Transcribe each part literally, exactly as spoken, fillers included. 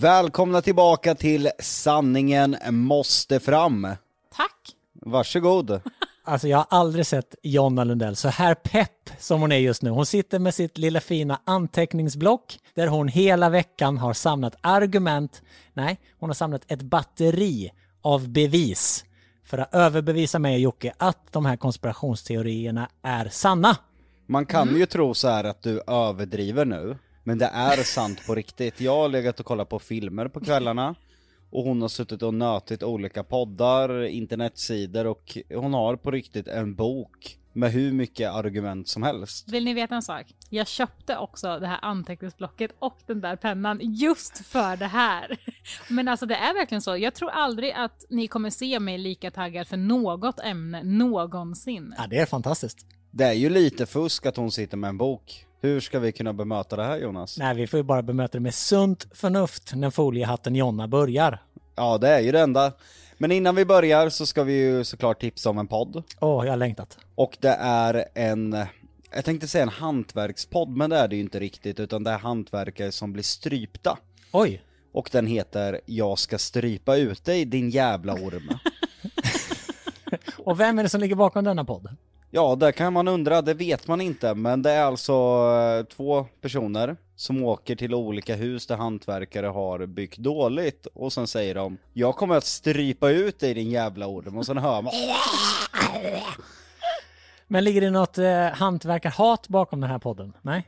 Välkomna tillbaka till Sanningen måste fram. Tack. Varsågod. Alltså jag har aldrig sett Jonna Lundell så här pepp som hon är just nu. Hon sitter med sitt lilla fina anteckningsblock där hon hela veckan har samlat argument. Nej, hon har samlat ett batteri av bevis för att överbevisa mig och Jocke att de här konspirationsteorierna är sanna. Man kan mm. ju tro så här att du överdriver nu, men det är sant på riktigt. Jag har legat och kollat på filmer på kvällarna. Och hon har suttit och nötit olika poddar, internetsidor och hon har på riktigt en bok med hur mycket argument som helst. Vill ni veta en sak? Jag köpte också det här anteckningsblocket och den där pennan just för det här. Men alltså det är verkligen så. Jag tror aldrig att ni kommer se mig lika taggad för något ämne någonsin. Ja, det är fantastiskt. Det är ju lite fusk att hon sitter med en bok. Hur ska vi kunna bemöta det här, Jonas? Nej, vi får ju bara bemöta det med sunt förnuft när foliehatten Jonna börjar. Ja, det är ju det enda. Men innan vi börjar så ska vi ju såklart tipsa om en podd. Åh, oh, jag har längtat. Och det är en, jag tänkte säga en hantverkspodd, men det är det ju inte riktigt. Utan det är hantverkare som blir strypta. Oj. Och den heter Jag ska strypa ut dig, din jävla orm. Och vem är det som ligger bakom denna podd? Ja, där kan man undra, det vet man inte, men det är alltså två personer som åker till olika hus där hantverkare har byggt dåligt och sen säger de, jag kommer att strypa ut dig din jävla orm, och sen hör man. Men ligger det något eh, hantverkarhat bakom den här podden? Nej?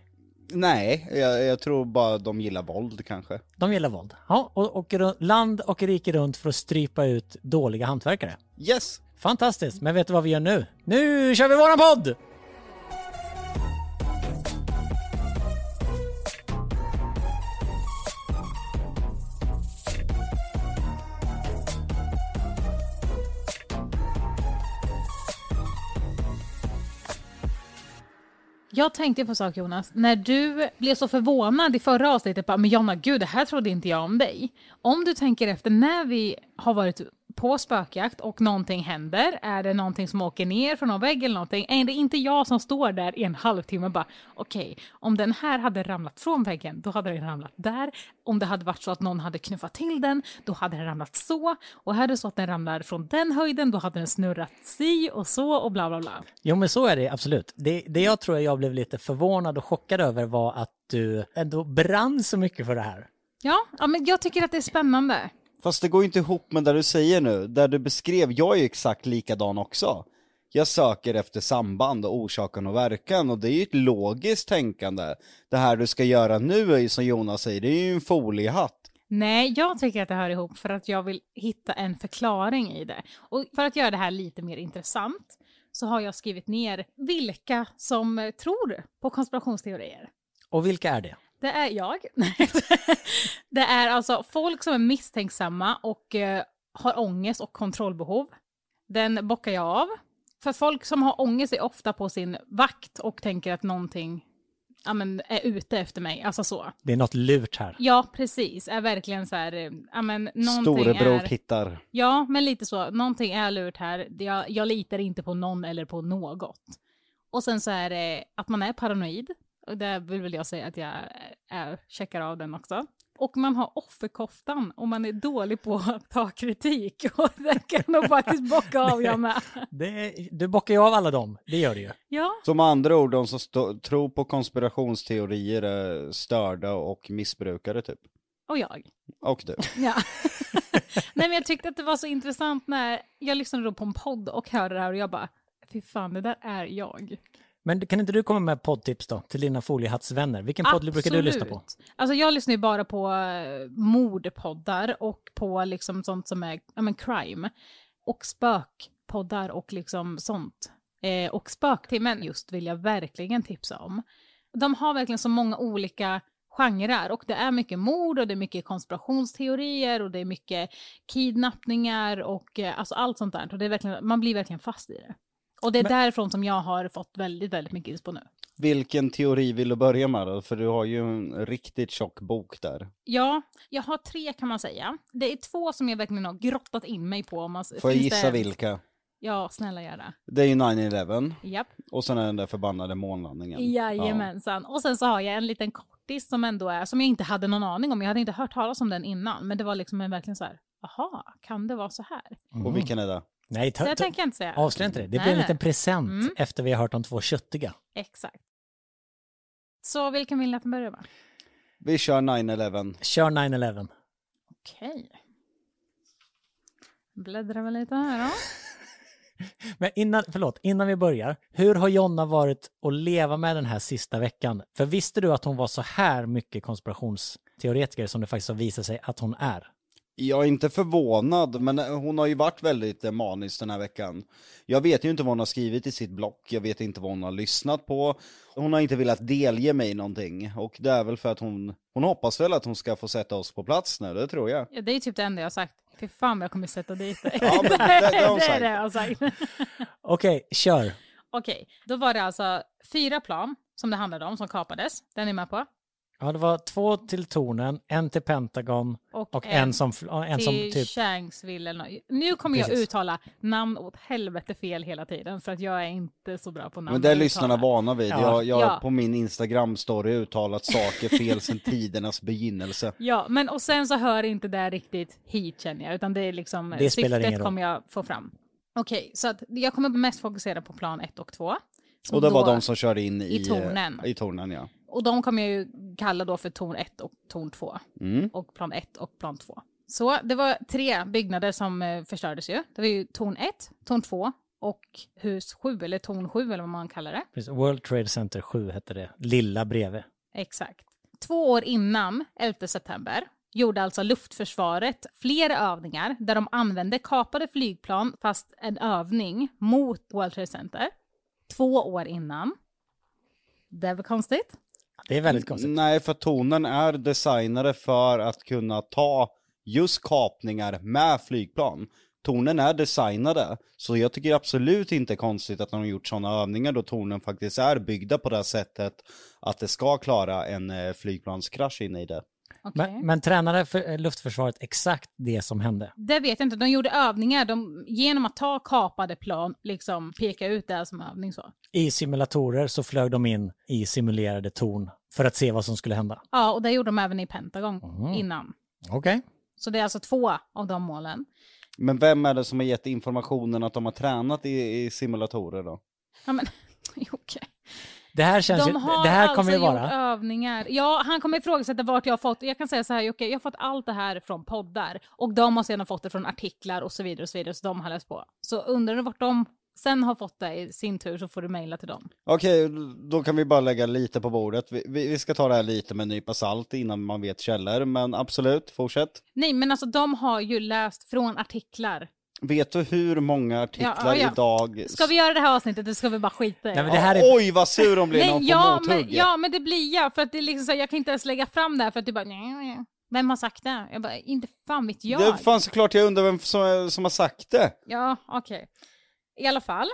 Nej, jag, jag tror bara de gillar våld kanske. De gillar våld, ja, och, och land och rike runt för att strypa ut dåliga hantverkare. Yes! Fantastiskt, men vet du vad vi gör nu? Nu kör vi våran podd! Jag tänkte på sak, Jonas, när du blev så förvånad i förra avsnittet på, men Jonna, gud, det här trodde inte jag om dig. Om du tänker efter, när vi har varit på spökjakt och någonting händer, är det någonting som åker ner från någon vägg eller någonting, är det inte jag som står där i en halvtimme och bara, okej, okay, om den här hade ramlat från väggen, då hade den ramlat där, om det hade varit så att någon hade knuffat till den, då hade den ramlat så, och här är det så att den ramlar från den höjden, då hade den snurrat si och så och bla bla bla. Jo, men så är det absolut. Det, det jag tror jag blev lite förvånad och chockad över var att du ändå brann så mycket för det här. Ja, ja, men jag tycker att det är spännande. Fast det går inte ihop med det du säger nu. Där du beskrev, jag är exakt likadan också. Jag söker efter samband och orsaken och verkan. Och det är ju ett logiskt tänkande. Det här du ska göra nu är ju, som Jonas säger, det är ju en foliehatt. Nej, jag tycker att det hör ihop för att jag vill hitta en förklaring i det. Och för att göra det här lite mer intressant så har jag skrivit ner vilka som tror på konspirationsteorier. Och vilka är det? Det är jag. Det är alltså folk som är misstänksamma och eh, har ångest och kontrollbehov. Den bockar jag av. För folk som har ångest är ofta på sin vakt och tänker att någonting, ja, men, är ute efter mig. Alltså så. Det är något lurt här. Ja, precis. Är verkligen så här, ja, men, storebror är, hittar. Ja, men lite så. Någonting är lurt här. Jag, jag litar inte på någon eller på något. Och sen så är det att man är paranoid. Och där vill väl jag säga att jag är, checkar av den också. Och man har offerkoftan och man är dålig på att ta kritik. Och den kan nog faktiskt bocka av, jag med. Det, du bockar ju av alla dem, det gör du ju. Ja. Som andra ord, de som stå, tror på konspirationsteorier är störda och missbrukare typ. Och jag. Och du. Ja. Nej, men jag tyckte att det var så intressant när jag lyssnade då på en podd och hörde det här och jag bara, fy fan, det där är jag. Men kan inte du komma med poddtips då till dina foliehattsvänner? Vilken podd brukar du lyssna på? Alltså jag lyssnar ju bara på mordpoddar och på liksom sånt som är, ja, men crime och spökpoddar och liksom sånt. Eh, och spöktimmen just vill jag verkligen tipsa om. De har verkligen så många olika genrer och det är mycket mord och det är mycket konspirationsteorier och det är mycket kidnappningar och eh, alltså allt sånt där. Och det är verkligen, man blir verkligen fast i det. Och det är Men, därifrån som jag har fått väldigt, väldigt mycket is på nu. Vilken teori vill du börja med då? För du har ju en riktigt tjock bok där. Ja, jag har tre kan man säga. Det är två som jag verkligen har grottat in mig på. Om man, får jag gissa det, vilka? Ja, snälla gör det. Det är ju nine eleven. Japp. Och sen är den där förbannade månlandningen. Jajamensan. Ja. Och sen så har jag en liten kort kortis som ändå är, som jag inte hade någon aning om. Jag hade inte hört talas om den innan, men det var liksom en verkligen så här, aha, kan det vara så här? Mm. Och vilken är det? Nej, ta, ta, det tänker jag inte säga. Avslöja inte det. Det nej, blir en liten present mm. efter vi har hört de två köttiga. Exakt. Så vilken vill ni att de börjar med? Vi kör nio elva. Kör nio elva. Okej. Bläddrar väl lite här då. Men innan, förlåt, innan vi börjar, hur har Jonna varit att leva med den här sista veckan? För visste du att hon var så här mycket konspirationsteoretiker som det faktiskt har visat sig att hon är? Jag är inte förvånad, men hon har ju varit väldigt manisk den här veckan. Jag vet ju inte vad hon har skrivit i sitt blogg. Jag vet inte vad hon har lyssnat på. Hon har inte velat delge mig någonting. Och det är väl för att hon, hon hoppas väl att hon ska få sätta oss på plats nu, det tror jag. Ja, det är typ det enda jag har sagt. Fy fan, jag kommer sätta dit dig. Ja, men det, det, har det är det jag har sagt. Okej, okay, kör. Okej, okay, då var det alltså fyra plan som det handlade om som kapades. Den är med på. Ja, det var två till tornen, en till Pentagon och, och en, en som en till som typ Shanksville. Nu kommer Precis. Jag uttala namn åt helvete fel hela tiden för att jag är inte så bra på namn. Men det är lyssnarna vana vid. Ja. Jag, jag ja. har på min Instagram story uttalat saker fel sedan tidernas begynnelse. Ja, men och sen så hör inte det riktigt hit känner jag, utan det är liksom det syftet kommer jag få fram. Okej, okay, så att jag kommer mest fokusera på plan ett och två. Och det var de som körde in i, i tornen. I tornen, ja. Och de kommer jag ju kalla då för torn ett och torn två. Mm. Och plan ett och plan två. Så det var tre byggnader som förstördes ju. Det var ju torn ett, torn två och hus sju eller torn sju eller vad man kallar det. Precis. World Trade Center sju hette det. Lilla bredvid. Exakt. Två år innan elfte september gjorde alltså luftförsvaret flera övningar där de använde kapade flygplan fast en övning mot World Trade Center. Två år innan. Det var konstigt. Det är väldigt konstigt. Nej, för tornen är designade för att kunna ta just kapningar med flygplan. Tornen är designade. Så jag tycker absolut inte konstigt att de har gjort sådana övningar då tornen faktiskt är byggda på det här sättet att det ska klara en flygplanskrasch in i det. Okay. Men, men tränade för luftförsvaret exakt det som hände? Det vet jag inte. De gjorde övningar de, genom att ta kapade plan, liksom peka ut det som övning. Så. I simulatorer så flög de in i simulerade torn för att se vad som skulle hända. Ja, och det gjorde de även i Pentagon mm. innan. Okej. Okay. Så det är alltså två av de målen. Men vem är det som har gett informationen att de har tränat i, i simulatorer då? Ja, men okej. Okay. Det här känns de ju, har det här alltså kommer ju vara övningar. Ja, han kommer ifrågasätta vart jag har fått. Jag kan säga så här, Jocke, jag har fått allt det här från poddar. Och de har sedan fått det från artiklar och så vidare och så vidare. Så de har läst på. Så undrar du vart de sen har fått det i sin tur så får du mejla till dem. Okej, då kan vi bara lägga lite på bordet. Vi, vi, vi ska ta det här lite med en nypa salt innan man vet källor. Men absolut, fortsätt. Nej, men alltså de har ju läst från artiklar. Vet du hur många artiklar ja, ja. idag... Ska vi göra det här avsnittet eller ska vi bara skita i? Nej, men det här är... Oj, vad sur de blir när de ja, får mothugget. Ja, men det blir jag. För att det är liksom så här, jag kan inte ens lägga fram det här för att du bara... Nej, nej. Vem har sagt det? Jag bara, inte fan vet jag. Det fanns såklart jag undrar vem som, som har sagt det. Ja, okej. Okay. I alla fall.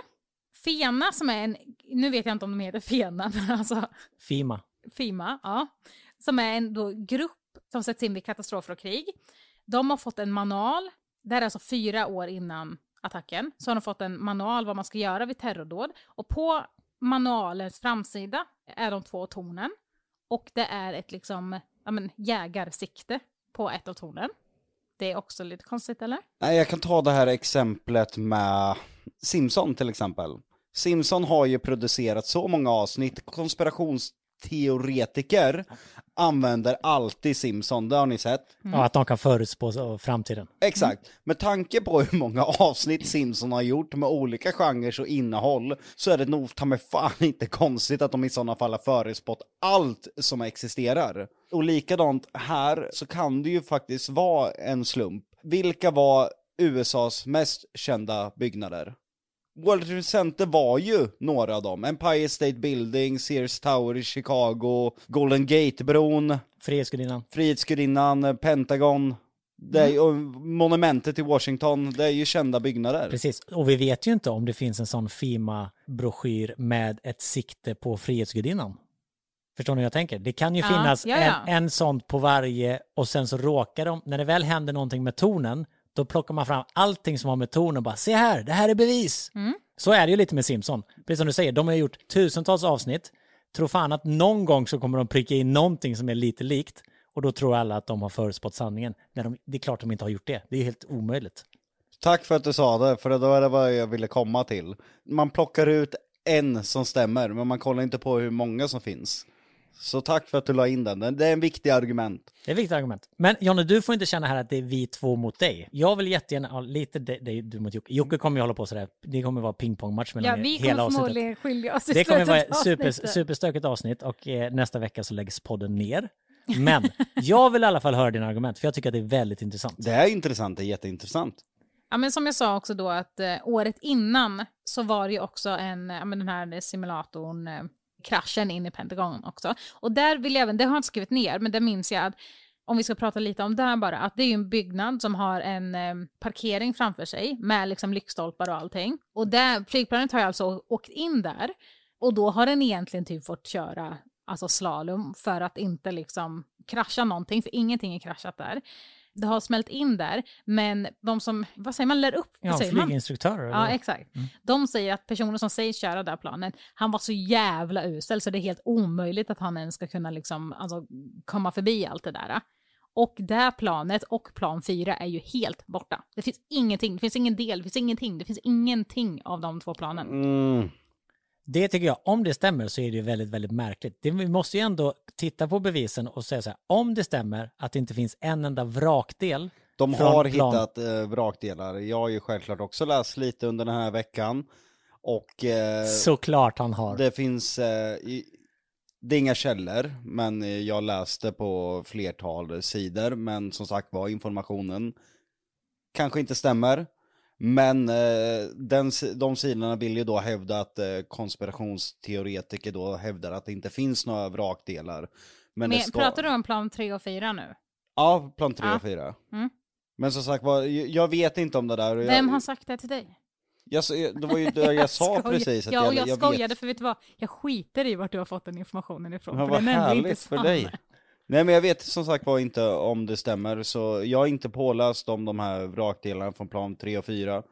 FEMA som är en... Nu vet jag inte om de heter FEMA, men alltså... FEMA. FEMA, ja. Som är en då, grupp som sätts in vid katastrofer och krig. De har fått en manual... Det här är alltså fyra år innan attacken. Så har de fått en manual vad man ska göra vid terrordåd. Och på manualens framsida är de två tornen. Och det är ett liksom, ja men, jägarsikte på ett av tornen. Det är också lite konstigt, eller? Nej, jag kan ta det här exemplet med Simpson till exempel. Simpson har ju producerat så många avsnitt. Konspirationsteoretiker använder alltid Simpson, det har ni sett. Mm. Ja, att de kan förutspå framtiden. Exakt. Mm. Med tanke på hur många avsnitt Simpson har gjort med olika genrer och innehåll så är det nog ta mig fan inte konstigt att de i sådana fall har förutspått allt som existerar. Och likadant här så kan det ju faktiskt vara en slump. Vilka var U S A:s mest kända byggnader? World Trade Center var ju några av dem. Empire State Building, Sears Tower i Chicago, Golden Gate-bron. Frihetsgudinnan. Frihetsgudinnan, Pentagon. Det är, och monumentet i Washington, det är ju kända byggnader. Precis, och vi vet ju inte om det finns en sån FEMA-broschyr med ett sikte på Frihetsgudinnan. Förstår ni vad jag tänker? Det kan ju ja, finnas ja, ja. En, en sån på varje och sen så råkar de, när det väl händer någonting med tornen, då plockar man fram allting som har med torn och bara, se här, det här är bevis. Mm. Så är det ju lite med Simpson. Precis som du säger, de har gjort tusentals avsnitt. tror fan att någon gång så kommer de pricka in någonting som är lite likt. Och då tror alla att de har förutspått sanningen. När de, det är klart att de inte har gjort det. Det är helt omöjligt. Tack för att du sa det, för då är det vad jag ville komma till. Man plockar ut en som stämmer, men man kollar inte på hur många som finns. Så tack för att du la in den. Det är en viktig argument. Det är ett viktigt argument. Men Jonna, du får inte känna här att det är vi två mot dig. Jag vill jättegärna ha lite det, det, du mot Jocke. Jocke kommer ju hålla på sådär. Det kommer vara pingpongmatch mellan hela avsnittet. Ja, vi kommer förmodligen skilja oss i slutet. Det kommer vara super, superstökigt avsnitt och eh, nästa vecka så läggs podden ner. Men jag vill i alla fall höra dina argument, för jag tycker att det är väldigt intressant. Det är intressant, det är jätteintressant. Ja, men som jag sa också då att eh, året innan så var det ju också en, ja, men den här simulatorn eh, kraschen in i Pentagon också. Och där vill jag även, det har jag inte skrivit ner, men det minns jag att, om vi ska prata lite om det här bara, att det är ju en byggnad som har en eh, parkering framför sig med liksom lyktstolpar och allting. Och där, flygplanet har ju alltså åkt in där och då har den egentligen typ fått köra alltså slalom för att inte liksom krascha någonting, för ingenting är kraschat där. Det har smält in där, men de som, vad säger man, lär upp? Ja, säger flyginstruktörer. Man? Ja, exakt. Mm. De säger att personer som säger köra där planet, han var så jävla usel så det är helt omöjligt att han ens ska kunna liksom, alltså, komma förbi allt det där. Och där planet och plan fyra är ju helt borta. Det finns ingenting, det finns ingen del, det finns ingenting, det finns ingenting av de två planen. Mm. Det tycker jag, om det stämmer så är det väldigt, väldigt märkligt. Det, vi måste ju ändå titta på bevisen och säga så här, om det stämmer att det inte finns en enda vrakdel. De har hittat eh, vrakdelar. Jag har ju självklart också läst lite under den här veckan. Och, eh, såklart han har. Det finns, eh, det är inga källor, men jag läste på flertal sidor. Men som sagt var, informationen kanske inte stämmer. Men eh, den, de sidorna vill ju då hävda att eh, konspirationsteoretiker då hävdar att det inte finns några vrakdelar. Men, Men ska... pratar du om plan tre och fyra nu? Ja, plan tre ja. och fyra. Mm. Men som sagt, jag vet inte om det där. Vem jag... har sagt det till dig? Jag, det var ju det jag, jag sa precis. Att ja, och jag, jag, jag skojade vet... för vet du vad? Jag skiter i vart du har fått den informationen ifrån. Men vad härligt för dig. Nej, men jag vet som sagt var inte om det stämmer, så jag är inte påläst om de här vrakdelarna från plan tre och fyra.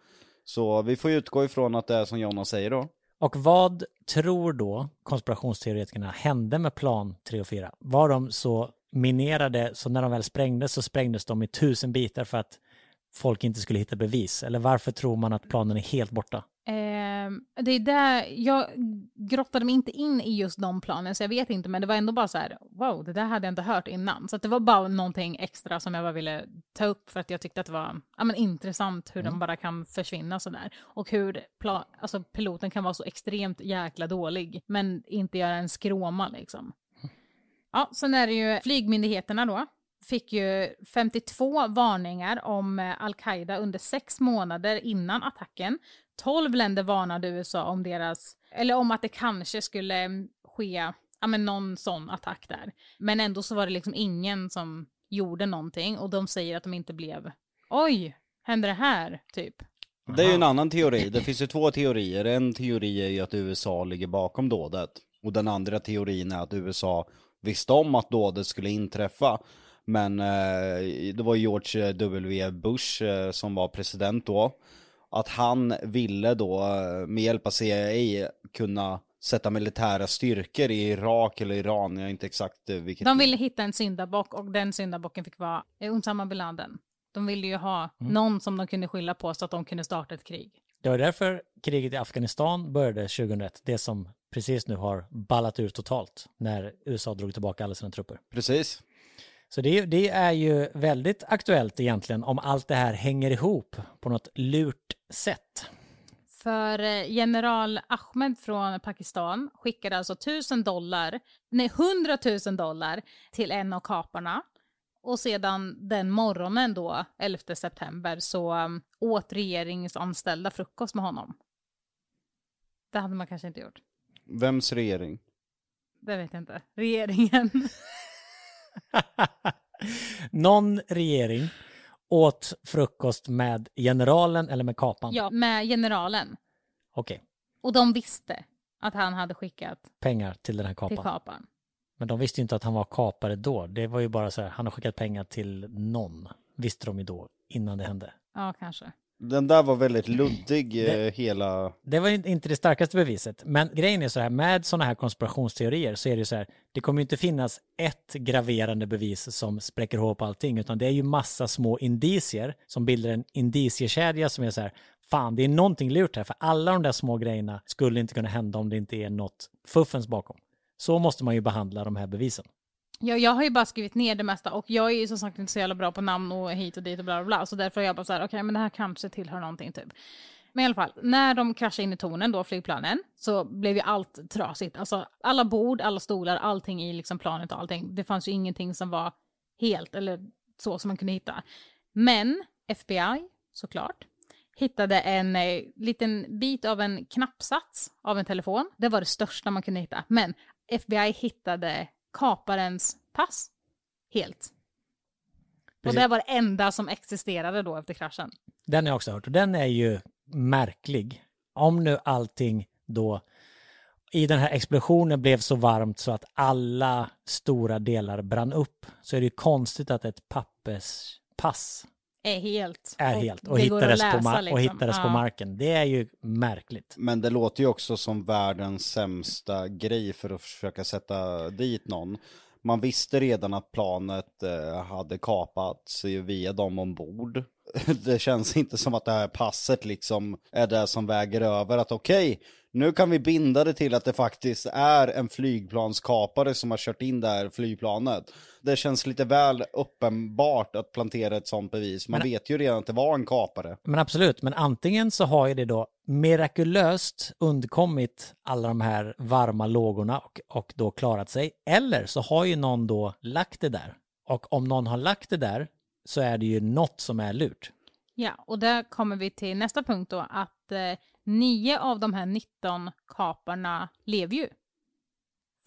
Så vi får utgå ifrån att det är som Jonna säger då. Och vad tror då konspirationsteoretikerna hände med plan tre och fyra? Var de så minerade så när de väl sprängdes så sprängdes de i tusen bitar för att folk inte skulle hitta bevis? Eller varför tror man att planen är helt borta? Eh, det är där jag grottade mig inte in i just de planen så jag vet inte, men det var ändå bara så här, wow, det där hade jag inte hört innan, så att det var bara någonting extra som jag bara ville ta upp för att jag tyckte att det var ja, men, intressant hur mm. de bara kan försvinna så där och hur pla- alltså, piloten kan vara så extremt jäkla dålig men inte göra en skråma liksom. Ja, sen är det ju flygmyndigheterna då fick ju femtiotvå varningar om Al-Qaida under sex månader innan attacken. tolv länder varnade U S A om deras, eller om att det kanske skulle ske ja, men någon sån attack där. Men ändå så var det liksom ingen som gjorde någonting och de säger att de inte blev, oj, händer det här typ. Det är ju en annan teori. Det finns ju två teorier. En teori är ju att U S A ligger bakom dådet och den andra teorin är att U S A visste om att dådet skulle inträffa. Men eh, det var George W. Bush eh, som var president då. Att han ville då med hjälp av C I A kunna sätta militära styrkor i Irak eller Iran. Jag är inte exakt vilket. De ville hitta en syndabock och den syndabocken fick vara Osama Bin Laden. De ville ju ha mm. någon som de kunde skylla på så att de kunde starta ett krig. Det var därför kriget i Afghanistan började tjugohundraett. Det som precis nu har ballat ur totalt när U S A drog tillbaka alla sina trupper. Precis. Så det, det är ju väldigt aktuellt egentligen om allt det här hänger ihop på något lurt sätt. För general Ahmed från Pakistan skickade alltså tusen dollar, nej hundratusen dollar till en av kaparna. Och sedan den morgonen då, elfte september, så åt regeringsanställda frukost med honom. Det hade man kanske inte gjort. Vems regering? Det vet jag inte. Regeringen. Någon regering åt frukost med generalen eller med kapan? Ja, med generalen. Okej. Okay. Och de visste att han hade skickat pengar till den här kapan. Till kapan. Men de visste ju inte att han var kapare då. Det var ju bara så här, han har skickat pengar till någon. Visste de ju då innan det hände. Ja, kanske. Den där var väldigt luddig det, hela... Det var inte det starkaste beviset. Men grejen är så här, med sådana här konspirationsteorier så är det ju så här, det kommer ju inte finnas ett graverande bevis som spräcker ihop allting, utan det är ju massa små indicier som bildar en indiciekedja som är så här, fan det är någonting lurt här, för alla de där små grejerna skulle inte kunna hända om det inte är något fuffens bakom. Så måste man ju behandla de här bevisen. Ja, jag har ju bara skrivit ner det mesta och jag är ju som sagt inte så jävla bra på namn och hit och dit och bla bla bla, så därför har jag bara så här, okej okay, men det här kanske tillhör någonting typ. Men i alla fall, när de kraschade in i tornen då, flygplanen, så blev ju allt trasigt. Alltså alla bord, alla stolar, allting i liksom planet och allting. Det fanns ju ingenting som var helt eller så som man kunde hitta. Men F B I såklart hittade en eh, liten bit av en knappsats av en telefon. Det var det största man kunde hitta. Men F B I hittade kaparens pass helt. Precis. Och det var det enda som existerade då efter kraschen. Den har jag också hört och den är ju märklig. Om nu allting då i den här explosionen blev så varmt så att alla stora delar brann upp, så är det ju konstigt att ett papperspass är helt är och, helt, och hittades, läsa, på, ma- liksom. och hittades ja. på marken. Det är ju märkligt. Men det låter ju också som världens sämsta grej för att försöka sätta dit någon. Man visste redan att planet eh, hade kapats via dem ombord. Det känns inte som att det här passet liksom är det som väger över att okej, okay, nu kan vi binda det till att det faktiskt är en flygplanskapare som har kört in det här flygplanet. Det känns lite väl uppenbart att plantera ett sånt bevis. Man men, vet ju redan att det var en kapare. Men absolut, men antingen så har ju det då mirakulöst undkommit alla de här varma lågorna och, och då klarat sig. Eller så har ju någon då lagt det där. Och om någon har lagt det där så är det ju något som är lurt. Ja, och där kommer vi till nästa punkt då, att eh, nio av de här nitton kaparna lever ju.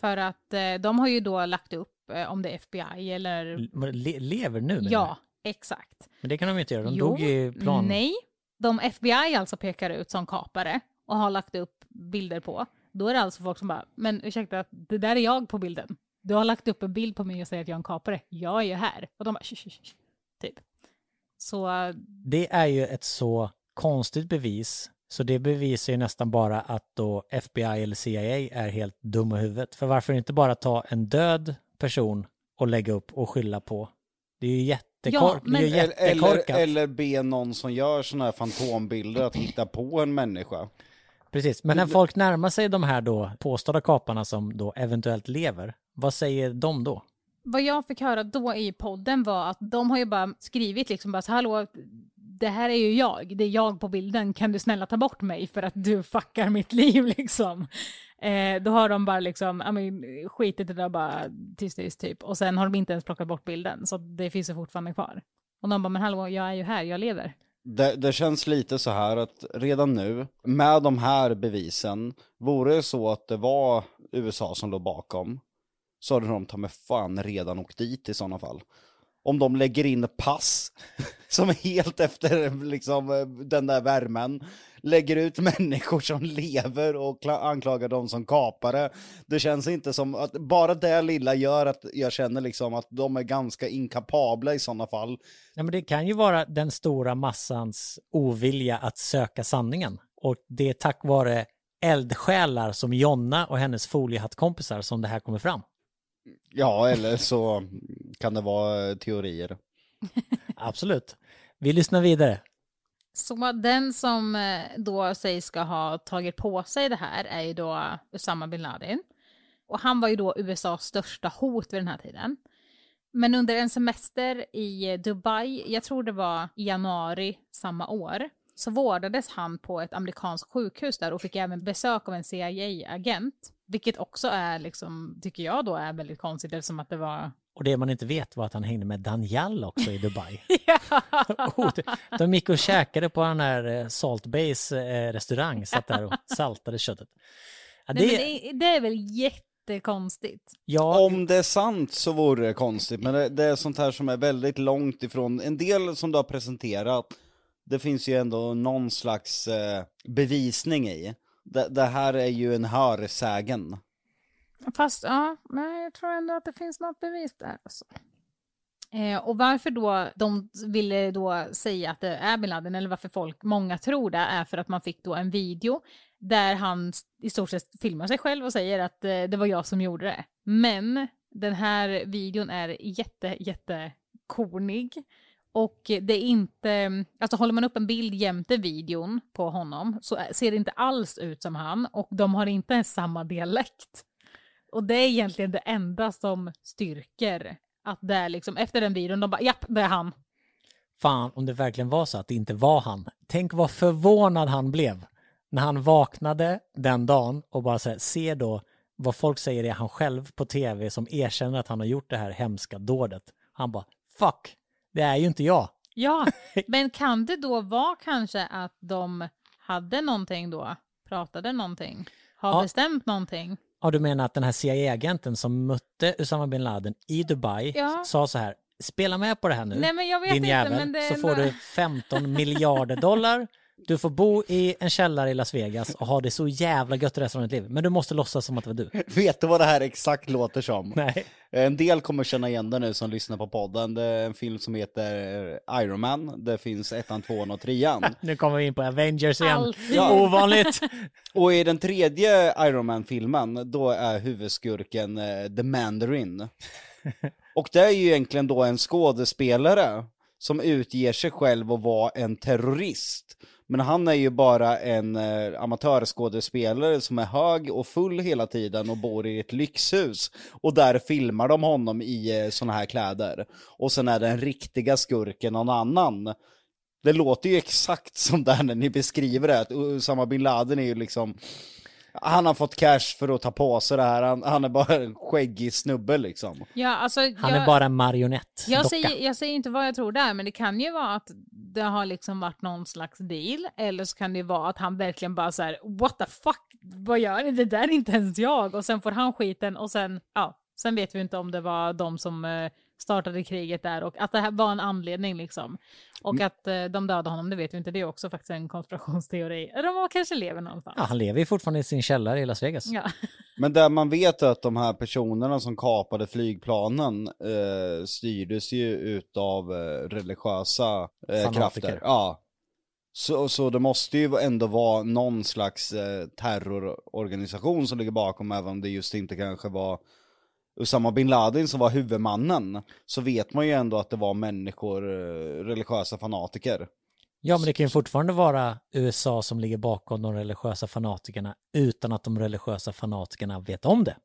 För att eh, de har ju då lagt upp eh, om det är F B I eller... Le- lever nu? Men ja, det. Exakt. Men det kan de ju inte göra, de jo, dog i plan. Nej, de F B I alltså pekar ut som kapare och har lagt upp bilder på. Då är det alltså folk som bara, men ursäkta, det där är jag på bilden. Du har lagt upp en bild på mig och säger att jag är en kapare. Jag är ju här. Och de bara... Typ. Så... Det är ju ett så konstigt bevis, så det bevisar ju nästan bara att då F B I eller C I A är helt dumma i huvudet. För varför inte bara ta en död person och lägga upp och skylla på? Det är ju jättekorkat. Ja, men... eller, eller be någon som gör såna här fantombilder att hitta på en människa. Precis, men när folk närmar sig de här då påstådda kaparna som då eventuellt lever, vad säger de då? Vad jag fick höra då i podden var att de har ju bara skrivit liksom bara så, hallå, det här är ju jag, det är jag på bilden, kan du snälla ta bort mig för att du fuckar mitt liv liksom. Eh, då har de bara liksom, I mean, skitit det där bara tyst, tyst typ, och sen har de inte ens plockat bort bilden, så det finns ju fortfarande kvar. Och de bara, men hallå, jag är ju här, jag lever. Det, det känns lite så här att redan nu, med de här bevisen, vore det så att det var U S A som låg bakom, så hade de ta med fan redan åkt dit i sådana fall. Om de lägger in pass som är helt efter liksom, den där värmen, lägger ut människor som lever och anklagar dem som kapare. Det känns inte som att bara det lilla gör att jag känner liksom att de är ganska inkapabla i sådana fall. Nej, men det kan ju vara den stora massans ovilja att söka sanningen. Och det är tack vare eldsjälar som Jonna och hennes foliehattkompisar som det här kommer fram. Ja, eller så kan det vara teorier. Absolut. Vi lyssnar vidare. Så den som då sägs ska ha tagit på sig det här är ju då Osama Bin Laden. Och han var ju då U S A:s största hot vid den här tiden. Men under en semester i Dubai, jag tror det var i januari samma år, så vårdades han på ett amerikanskt sjukhus där och fick även besök av en C I A-agent. Vilket också är, liksom, tycker jag då är väldigt konstigt, eftersom att det var... Och det man inte vet var att han hängde med Daniel också i Dubai. oh, de gick och käkade på den här Salt Base restaurang, satt där och saltade köttet. Ja, det... Nej, men det, är, det är väl jättekonstigt. Ja. Om det är sant så vore det konstigt, men det, det är sånt här som är väldigt långt ifrån. En del som du har presenterat, det finns ju ändå någon slags eh, bevisning i. Det, det här är ju en hörsägen. Fast ja, men jag tror ändå att det finns något bevis där. Alltså. Eh, och varför då de ville då säga att det är Bin Laden, eller varför folk, många tror det, är för att man fick då en video där han i stort sett filmar sig själv och säger att eh, det var jag som gjorde det. Men den här videon är jätte, jätte kornig. Och det är inte, alltså håller man upp en bild jämte videon på honom så ser det inte alls ut som han. Och de har inte ens samma dialekt. Och det är egentligen det enda som styrker att det är liksom, efter den videon, de bara, japp, det är han. Fan, om det verkligen var så att det inte var han. Tänk vad förvånad han blev när han vaknade den dagen och bara så här, ser då vad folk säger är han själv på tv som erkänner att han har gjort det här hemska dådet. Han bara, fuck, det är ju inte jag. Ja, men kan det då vara kanske att de hade någonting då, pratade någonting, har ja. bestämt någonting? Ja, du menar att den här C I A-agenten som mötte Osama Bin Laden i Dubai ja. sa så här, spela med på det här nu. Nej, men jag vet din inte, jävel, men det så ändå... får du femton miljarder dollar. Du får bo i en källare i Las Vegas och ha det så jävla gött resten av ditt liv. Men du måste låtsas som att det var du. Vet du vad det här exakt låter som? Nej. En del kommer känna igen det nu som lyssnar på podden. Det är en film som heter Iron Man. Det finns ettan, tvåan och trean. Nu kommer vi in på Avengers igen. Alltid. Ja. Ovanligt. Och i den tredje Iron Man-filmen, då är huvudskurken uh, The Mandarin. Och det är ju egentligen då en skådespelare som utger sig själv att vara en terrorist. Men han är ju bara en eh, amatörskådespelare som är hög och full hela tiden och bor i ett lyxhus. Och där filmar de honom i eh, såna här kläder. Och sen är den riktiga skurken någon annan. Det låter ju exakt som där när ni beskriver det. Att Osama Bin Laden är ju liksom... Han har fått cash för att ta på sig det här. Han, han är bara en skäggig snubbe liksom. Ja, alltså, jag, han är bara en marionett. Jag säger, jag säger inte vad jag tror där. Men det kan ju vara att det har liksom varit någon slags deal. Eller så kan det vara att han verkligen bara så här: what the fuck? Vad gör ni? Det där är inte ens jag. Och sen får han skiten. Och sen, ja, sen vet vi inte om det var de som startade kriget där. Och att det här var en anledning liksom. Och att eh, de dödade honom, det vet vi inte. Det är också faktiskt en konspirationsteori. De var kanske lever någonstans. Ja, han lever ju fortfarande i sin källare i Las Vegas. Ja. Men där man vet att de här personerna som kapade flygplanen eh, styrdes ju utav eh, religiösa eh, krafter. Ja. Så, så det måste ju ändå vara någon slags eh, terrororganisation som ligger bakom, även om det just inte kanske var Osama Bin Laden som var huvudmannen, så vet man ju ändå att det var människor, religiösa fanatiker. Ja, men det kan ju fortfarande vara U S A som ligger bakom de religiösa fanatikerna utan att de religiösa fanatikerna vet om det.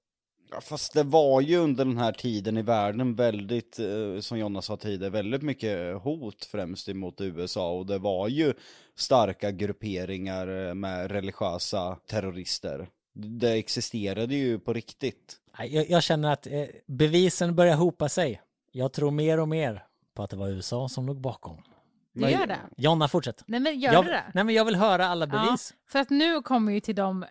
Ja, fast det var ju under den här tiden i världen väldigt, som Jonas sa tidigare, väldigt mycket hot främst emot U S A, och det var ju starka grupperingar med religiösa terrorister. Det existerade ju på riktigt. Jag, jag känner att eh, bevisen börjar hopa sig. Jag tror mer och mer på att det var U S A som låg bakom. Du gör det? Jonna, fortsätt. Nej, men gör jag, det? Nej, men jag vill höra alla bevis. Ja, för att nu kommer ju till de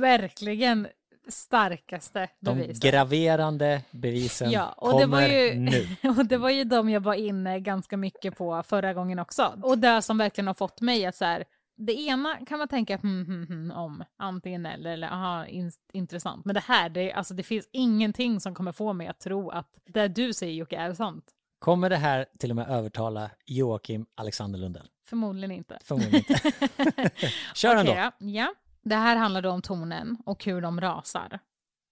verkligen starkaste bevisen. De graverande bevisen ja, och kommer det var ju, nu. Och det var ju de jag var inne ganska mycket på förra gången också. Och det som verkligen har fått mig att så här... Det ena kan man tänka hmm, hmm, hmm, om, antingen eller, eller aha, in, intressant. Men det här, det, alltså, det finns ingenting som kommer få mig att tro att det du säger, Jocke, är sant. Kommer det här till och med övertala Joakim Alexander Lundell? Förmodligen inte. Förmodligen inte. Kör ändå. Okay, ja. Det här handlar då om tonen och hur de rasar.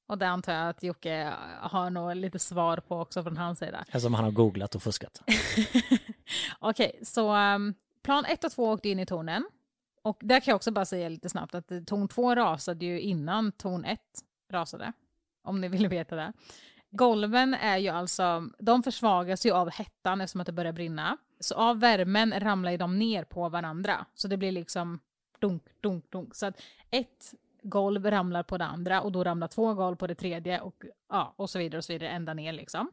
Och det antar jag att Jocke har nog lite svar på också från hans sida. Eftersom han har googlat och fuskat. Okej, okay, så um, plan ett och två åkte in i tonen. Och där kan jag också bara säga lite snabbt att ton två rasade ju innan ton ett rasade. Om ni vill veta det. Golven är ju alltså, de försvagas ju av hettan eftersom att det börjar brinna. Så av värmen ramlar ju de ner på varandra. Så det blir liksom dunk, dunk, dunk. Så att ett golv ramlar på det andra och då ramlar två golv på det tredje och, ja, och så vidare och så vidare ända ner liksom.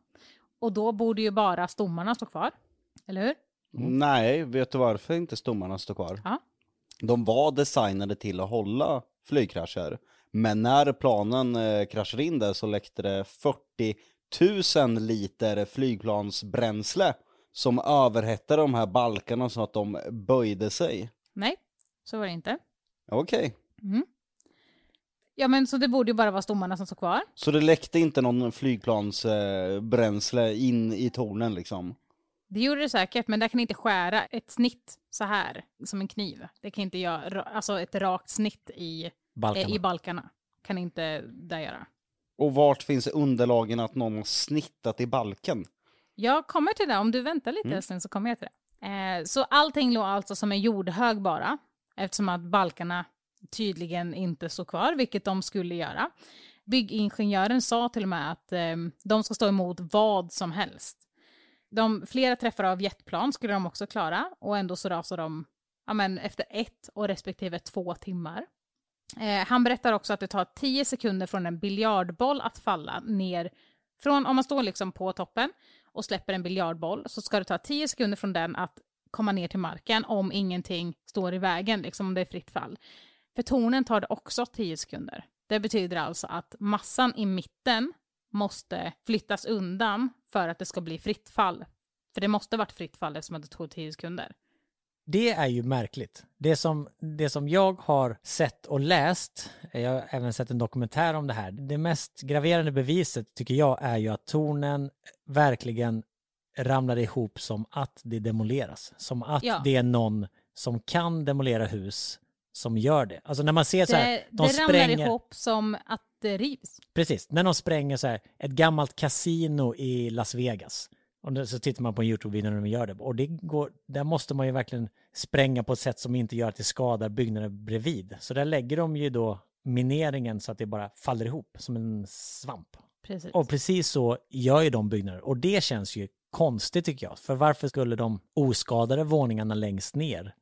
Och då borde ju bara stommarna stå kvar, eller hur? Mm. Nej, vet du varför inte stommarna står kvar? Ja. De var designade till att hålla flygkrascher. Men när planen eh, kraschade in där så läckte det fyrtio tusen liter flygplansbränsle som överhettade de här balkarna så att de böjde sig. Nej, så var det inte. Okej. Okay. Mm. Ja, men så det borde ju bara vara stommarna som står kvar. Så det läckte inte någon flygplansbränsle eh, in i tornen liksom? Det gjorde det säkert, men där kan inte skära ett snitt så här, som en kniv. Det kan inte göra, alltså ett rakt snitt i balkarna. Eh, i balkarna. Kan inte där göra. Och vart finns underlagen att någon har snittat i balken? Jag kommer till det, om du väntar lite mm. sen så kommer jag till det. Eh, så allting låg alltså som en jordhög bara, eftersom att balkarna tydligen inte så kvar, vilket de skulle göra. Byggingenjören sa till och med att eh, de ska stå emot vad som helst. De, flera träffar av jetplan skulle de också klara, och ändå så rasade de ja, men, efter ett och respektive två timmar. Eh, han berättar också att det tar tio sekunder från en biljardboll att falla ner. Från, om man står liksom på toppen och släpper en biljardboll, så ska det ta tio sekunder från den att komma ner till marken, om ingenting står i vägen, liksom om det är fritt fall. För tornen tar det också tio sekunder. Det betyder alltså att massan i mitten måste flyttas undan för att det ska bli fritt fall. För det måste varit fritt fall eftersom det tog tio sekunder. Det är ju märkligt. Det som, det som jag har sett och läst, jag har även sett en dokumentär om det här. Det mest graverande beviset tycker jag är ju att tornen verkligen ramlar ihop, som att det demoleras. Som att ja. det är någon som kan demolera hus som gör det. Alltså när man ser så här, det, de det spränger... ramlar ihop som att det rivs. Precis, när de spränger så här, ett gammalt kasino i Las Vegas. Och så tittar man på en YouTube-video när de gör det. Och det går, där måste man ju verkligen spränga på ett sätt som inte gör att det skadar byggnader bredvid. Så där lägger de ju då mineringen så att det bara faller ihop som en svamp. Precis. Och precis så gör ju de byggnader. Och det känns ju konstigt tycker jag. För varför skulle de oskadade våningarna längst ner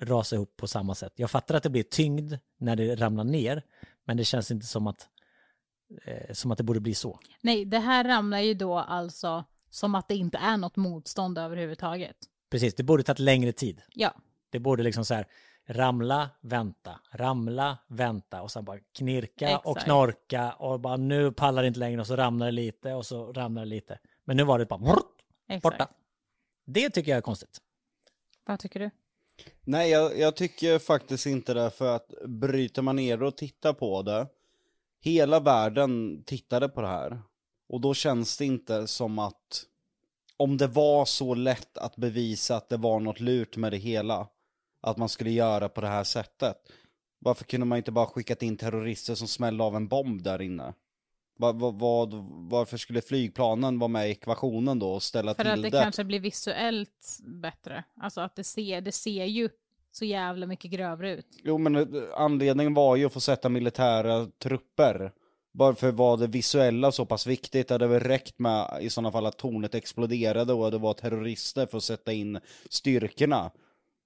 rasa ihop på samma sätt? Jag fattar att det blir tyngd när det ramlar ner, men det känns inte som att eh, som att det borde bli så. Nej, det här ramlar ju då alltså som att det inte är något motstånd överhuvudtaget. Precis, det borde tagit längre tid. Ja. Det borde liksom så här ramla, vänta, ramla, vänta och sen bara knirka Exakt. och knorka och bara nu pallar det inte längre och så ramlar det lite och så ramlar det lite. Men nu var det bara Exakt. borta. Det tycker jag är konstigt. Vad tycker du? Nej, jag, jag tycker faktiskt inte det, för att bryter man ner och tittar på det, hela världen tittade på det här. Och då känns det inte som att, om det var så lätt att bevisa att det var något lurt med det hela, att man skulle göra på det här sättet, varför kunde man inte bara skickat in terrorister som smällde av en bomb där inne? Var, var, var, varför skulle flygplanen vara med i ekvationen då och ställa till det? För att det, det kanske blir visuellt bättre. Alltså att det ser, det ser ju så jävla mycket grövre ut. Jo, men anledningen var ju att få sätta militära trupper. Varför var det visuella så pass viktigt? Det hade väl räckt med i sådana fall att tornet exploderade och det var terrorister för att sätta in styrkorna.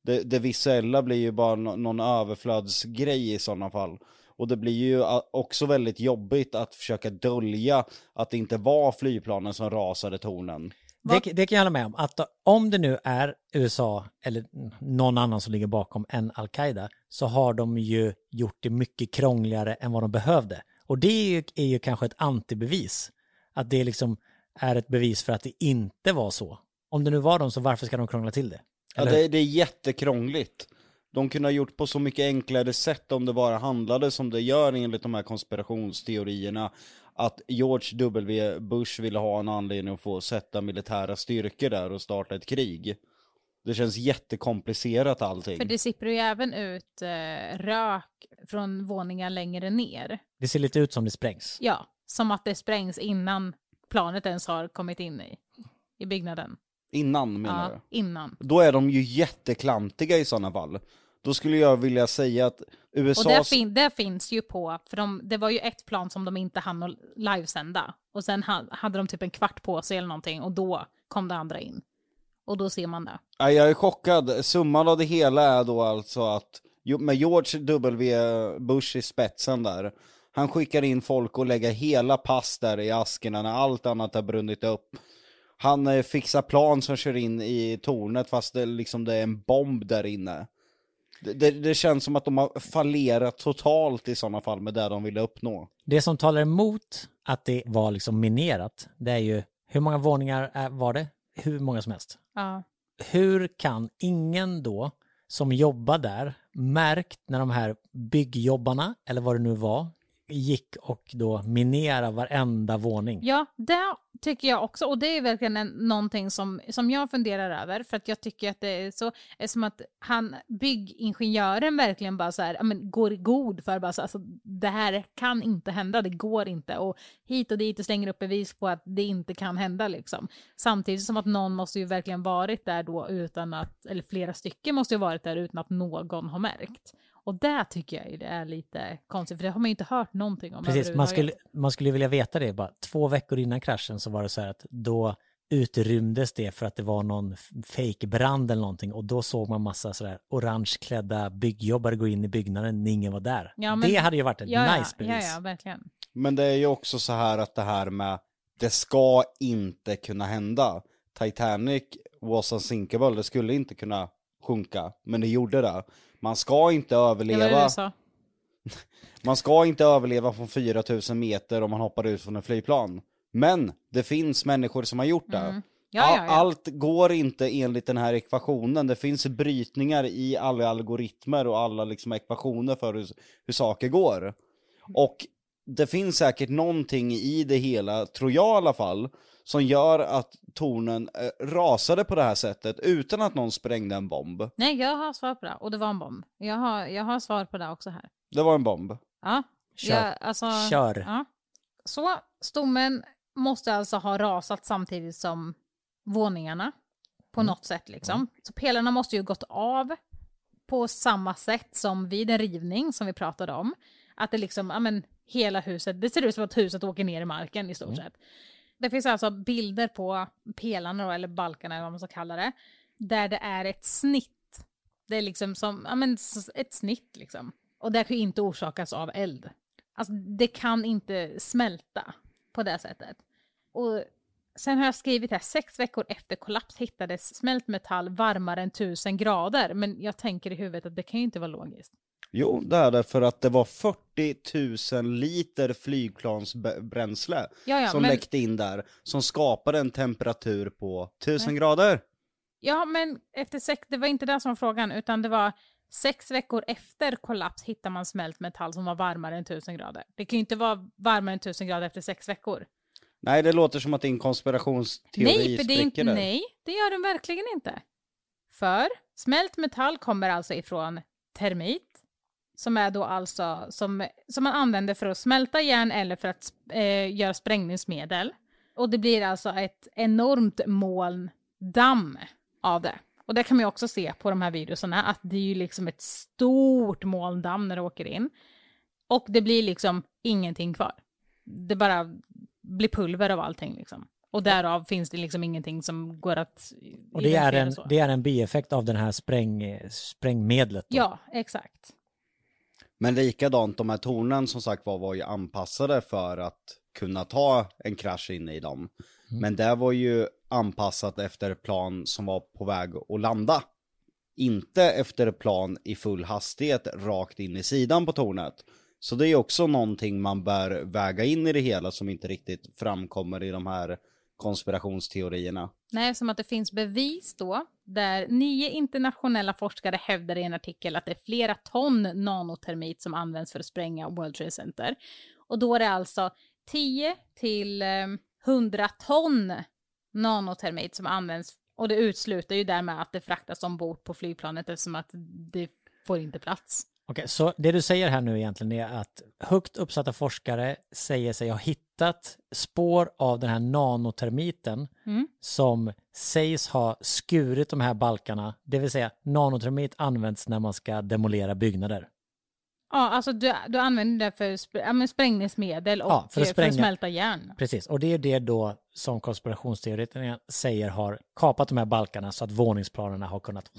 Det, det visuella blir ju bara någon överflödsgrej i sådana fall. Och det blir ju också väldigt jobbigt att försöka dölja att det inte var flygplanen som rasade tornen. Det, det kan jag hålla med om. Att om det nu är U S A eller någon annan som ligger bakom än Al-Qaida, så har de ju gjort det mycket krångligare än vad de behövde. Och det är ju, är ju kanske ett antibevis. Att det liksom är ett bevis för att det inte var så. Om det nu var de, så varför ska de krångla till det? Eller? Ja, det, det är jättekrångligt. De kunde ha gjort på så mycket enklare sätt om det bara handlade som det gör enligt de här konspirationsteorierna. Att George W. Bush ville ha en anledning att få sätta militära styrkor där och starta ett krig. Det känns jättekomplicerat allting. För det sipprar ju även ut eh, rök från våningar längre ner. Det ser lite ut som det sprängs. Ja, som att det sprängs innan planet ens har kommit in i, i byggnaden. Innan menar ja, du? Innan. Då är de ju jätteklantiga i sådana fall. Då skulle jag vilja säga att U S A... Och det, fin- det finns ju på, för de, det var ju ett plan som de inte hann livesända. Och sen ha- hade de typ en kvart på sig eller någonting, och då kom det andra in. Och då ser man det. Jag är chockad. Summan av det hela är då alltså att med George W. Bush i spetsen där, han skickar in folk och lägger hela pass där i askerna när allt annat har brunnit upp. Han fixar plan som kör in i tornet fast det, liksom, det är en bomb där inne. Det, det, det känns som att de har fallerat totalt i sådana fall med det de ville uppnå. Det som talar emot att det var liksom minerat, det är ju hur många våningar var det? Hur många som helst. Ja. Hur kan ingen då som jobbar där märkt när de här byggjobbarna, eller vad det nu var, gick och då minera varenda våning. Ja, det tycker jag också. Och det är verkligen en, någonting som, som jag funderar över. För att jag tycker att det är så är som att han, byggingenjören verkligen bara så här, men går i god för bara så, alltså, det här kan inte hända, det går inte. Och hit och dit och slänger upp bevis på att det inte kan hända liksom. Samtidigt som att någon måste ju verkligen varit där då utan att, eller flera stycken måste ju varit där utan att någon har märkt. Och där tycker jag ju det är lite konstigt. För det har man ju inte hört någonting om. Precis, man skulle, man skulle vilja veta det. Bara två veckor innan kraschen så var det så här att då utrymdes det för att det var någon fejkbrand eller någonting. Och då såg man massa sådär orangeklädda byggjobbare gå in i byggnaden när ingen var där. Ja, men det hade ju varit ett ja, nice bevis. Ja, ja, verkligen. Men det är ju också så här att det här med det ska inte kunna hända. Titanic was unsinkable. Det skulle inte kunna sjunka. Men det gjorde det. Man ska inte överleva. Man ska inte överleva från fyra tusen meter om man hoppar ut från en flygplan. Men det finns människor som har gjort det. Mm. Ja, ja, ja. Allt går inte enligt den här ekvationen. Det finns brytningar i alla algoritmer och alla liksom ekvationer för hur, hur saker går. Och det finns säkert någonting i det hela, tror jag i alla fall, som gör att tornen rasade på det här sättet utan att någon sprängde en bomb. Nej, jag har svar på det. Och det var en bomb. Jag har, jag har svar på det också här. Det var en bomb. Ja. Kör. Jag, alltså, Kör. Ja. Så stommen måste alltså ha rasat samtidigt som våningarna på mm. något sätt liksom. Mm. Så pelarna måste ju gått av på samma sätt som vid en rivning som vi pratade om. Att det liksom, ja men hela huset, det ser ut som att huset åker ner i marken i stort mm. sett. Det finns alltså bilder på pelarna då, eller balkarna eller vad man ska kalla det, där det är ett snitt. Det är liksom som, ja men ett snitt liksom. Och det kan ju inte orsakas av eld. Alltså det kan inte smälta på det sättet. Och sen har jag skrivit här, sex veckor efter kollaps hittades smält metall varmare än tusen grader. Men jag tänker i huvudet att det kan ju inte vara logiskt. Jo, det är det för att det var fyrtio tusen liter flygplansbränsle ja, ja, som men... läckte in där. Som skapade en temperatur på tusen grader. Ja, men efter sex, det var inte det som var frågan. Utan det var sex veckor efter kollaps hittar man smält metall som var varmare än tusen grader. Det kan ju inte vara varmare än tusen grader efter sex veckor. Nej, det låter som att det är en konspirationsteori. Nej, för det är inte, nej, det gör den verkligen inte. För smält metall kommer alltså ifrån termit. Som är då alltså som, som man använder för att smälta järn eller för att eh, göra sprängningsmedel. Och det blir alltså ett enormt molndamm av det. Och det kan man ju också se på de här videorna att det är ju liksom ett stort molndamm när det åker in. Och det blir liksom ingenting kvar. Det bara blir pulver av allting liksom. Och därav finns det liksom ingenting som går att... Och det är en, det är en bieffekt av den här spräng, sprängmedlet. Då. Ja, exakt. Men likadant, de här tornen som sagt var, var ju anpassade för att kunna ta en krasch in i dem. Mm. Men det var ju anpassat efter plan som var på väg att landa. Inte efter plan i full hastighet rakt in i sidan på tornet. Så det är också någonting man bör väga in i det hela som inte riktigt framkommer i de här konspirationsteorierna. Nej, som att det finns bevis då där nio internationella forskare hävdar i en artikel att det är flera ton nanotermit som används för att spränga World Trade Center. Och då är det alltså tio till hundra ton nanotermit som används och det utslutar ju därmed att det fraktas ombord på flygplanet eftersom att det får inte plats. Okej, så det du säger här nu egentligen är att högt uppsatta forskare säger sig ha hittat spår av den här nanotermiten mm. som sägs ha skurit de här balkarna. Det vill säga nanotermit används när man ska demolera byggnader. Ja, alltså du, du använder det för spr- ja, sprängningsmedel och ja, för, att för att smälta järn. Precis, och det är det då som konspirationsteoretikerna säger har kapat de här balkarna så att våningsplanerna har kunnat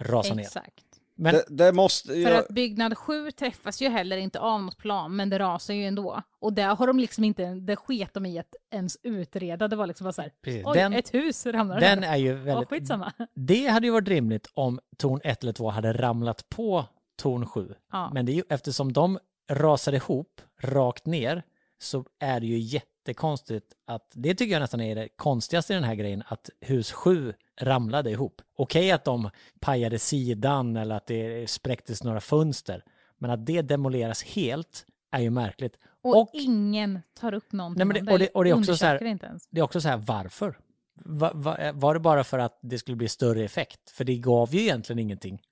rasa ner. Exakt. Men, det, det måste, för jag... att byggnad sju träffas ju heller inte av något plan, men det rasar ju ändå. Och där har de liksom inte, det sket de i att ens utreda. Det var liksom bara så här, oj, den, ett hus ramlar. Den är ju väldigt, skitsamma. Det hade ju varit rimligt om torn ett eller två hade ramlat på torn sju. Ja. Men det är ju, eftersom de rasade ihop rakt ner så är det ju jättekonstigt att, det tycker jag nästan är det konstigaste i den här grejen, att hus sju ramlade ihop. Okej att de pajade sidan eller att det spräcktes några fönster, men att det demoleras helt är ju märkligt. Och, och ingen tar upp någonting. Nej, men det, och det, och det är också så här, inte ens. Det är också så här, varför? Va, va, var det bara för att det skulle bli större effekt? För det gav ju egentligen ingenting.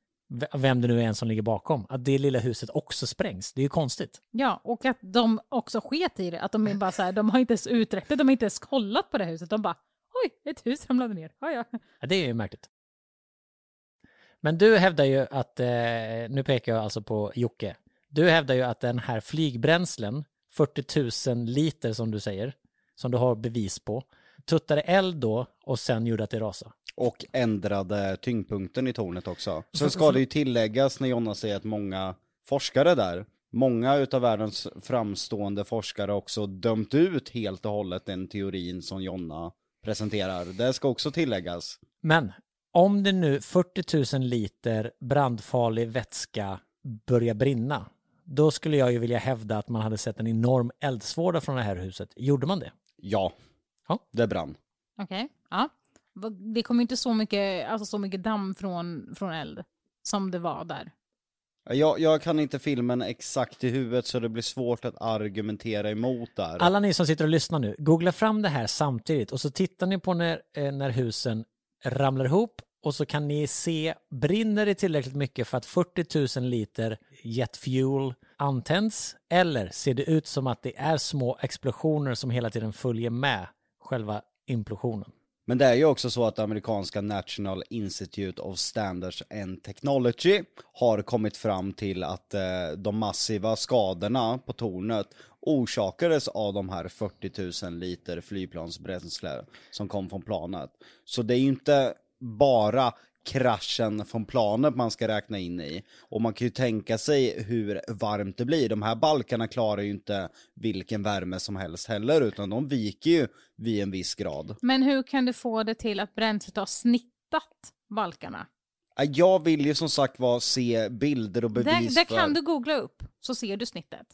Vem det nu är som ligger bakom. Att det lilla huset också sprängs. Det är ju konstigt. Ja, och att de också sket i det. Att de är bara så här, de har inte ens uträckt det. De har inte ens kollat på det huset. De bara, oj, ett hus ramlade ner. Ja, ja. Ja, det är ju märkligt. Men du hävdar ju att, eh, nu pekar jag alltså på Jocke. Du hävdar ju att den här flygbränslen, fyrtio tusen liter som du säger, som du har bevis på, tuttade eld då och sen gjorde att det rasade. Och ändrade tyngdpunkten i tornet också. Sen ska det ju tilläggas när Jonna säger att många forskare där, många utav världens framstående forskare också dömt ut helt och hållet den teorin som Jonna presenterar. Det ska också tilläggas. Men om det nu fyrtio tusen liter brandfarlig vätska börjar brinna, då skulle jag ju vilja hävda att man hade sett en enorm eldsvåda från det här huset. Gjorde man det? Ja, ja. Det brann. Okej, okay. Ja. Det kom inte så mycket, alltså så mycket damm från, från eld som det var där. Jag, jag kan inte filmen exakt i huvudet så det blir svårt att argumentera emot där. Alla ni som sitter och lyssnar nu, googla fram det här samtidigt och så tittar ni på när, när husen ramlar ihop och så kan ni se, brinner det tillräckligt mycket för att fyrtio tusen liter jetfuel antänds eller ser det ut som att det är små explosioner som hela tiden följer med själva implosionen? Men det är ju också så att det amerikanska National Institute of Standards and Technology har kommit fram till att eh, de massiva skadorna på tornet orsakades av de här fyrtio tusen liter flygplansbränsle som kom från planet. Så det är ju inte bara kraschen från planet man ska räkna in i. Och man kan ju tänka sig hur varmt det blir. De här balkarna klarar ju inte vilken värme som helst heller, utan de viker ju vid en viss grad. Men hur kan du få det till att bränslet har snittat balkarna? Jag vill ju som sagt var se bilder och bevis. Där, där kan för... du googla upp så ser du snittet.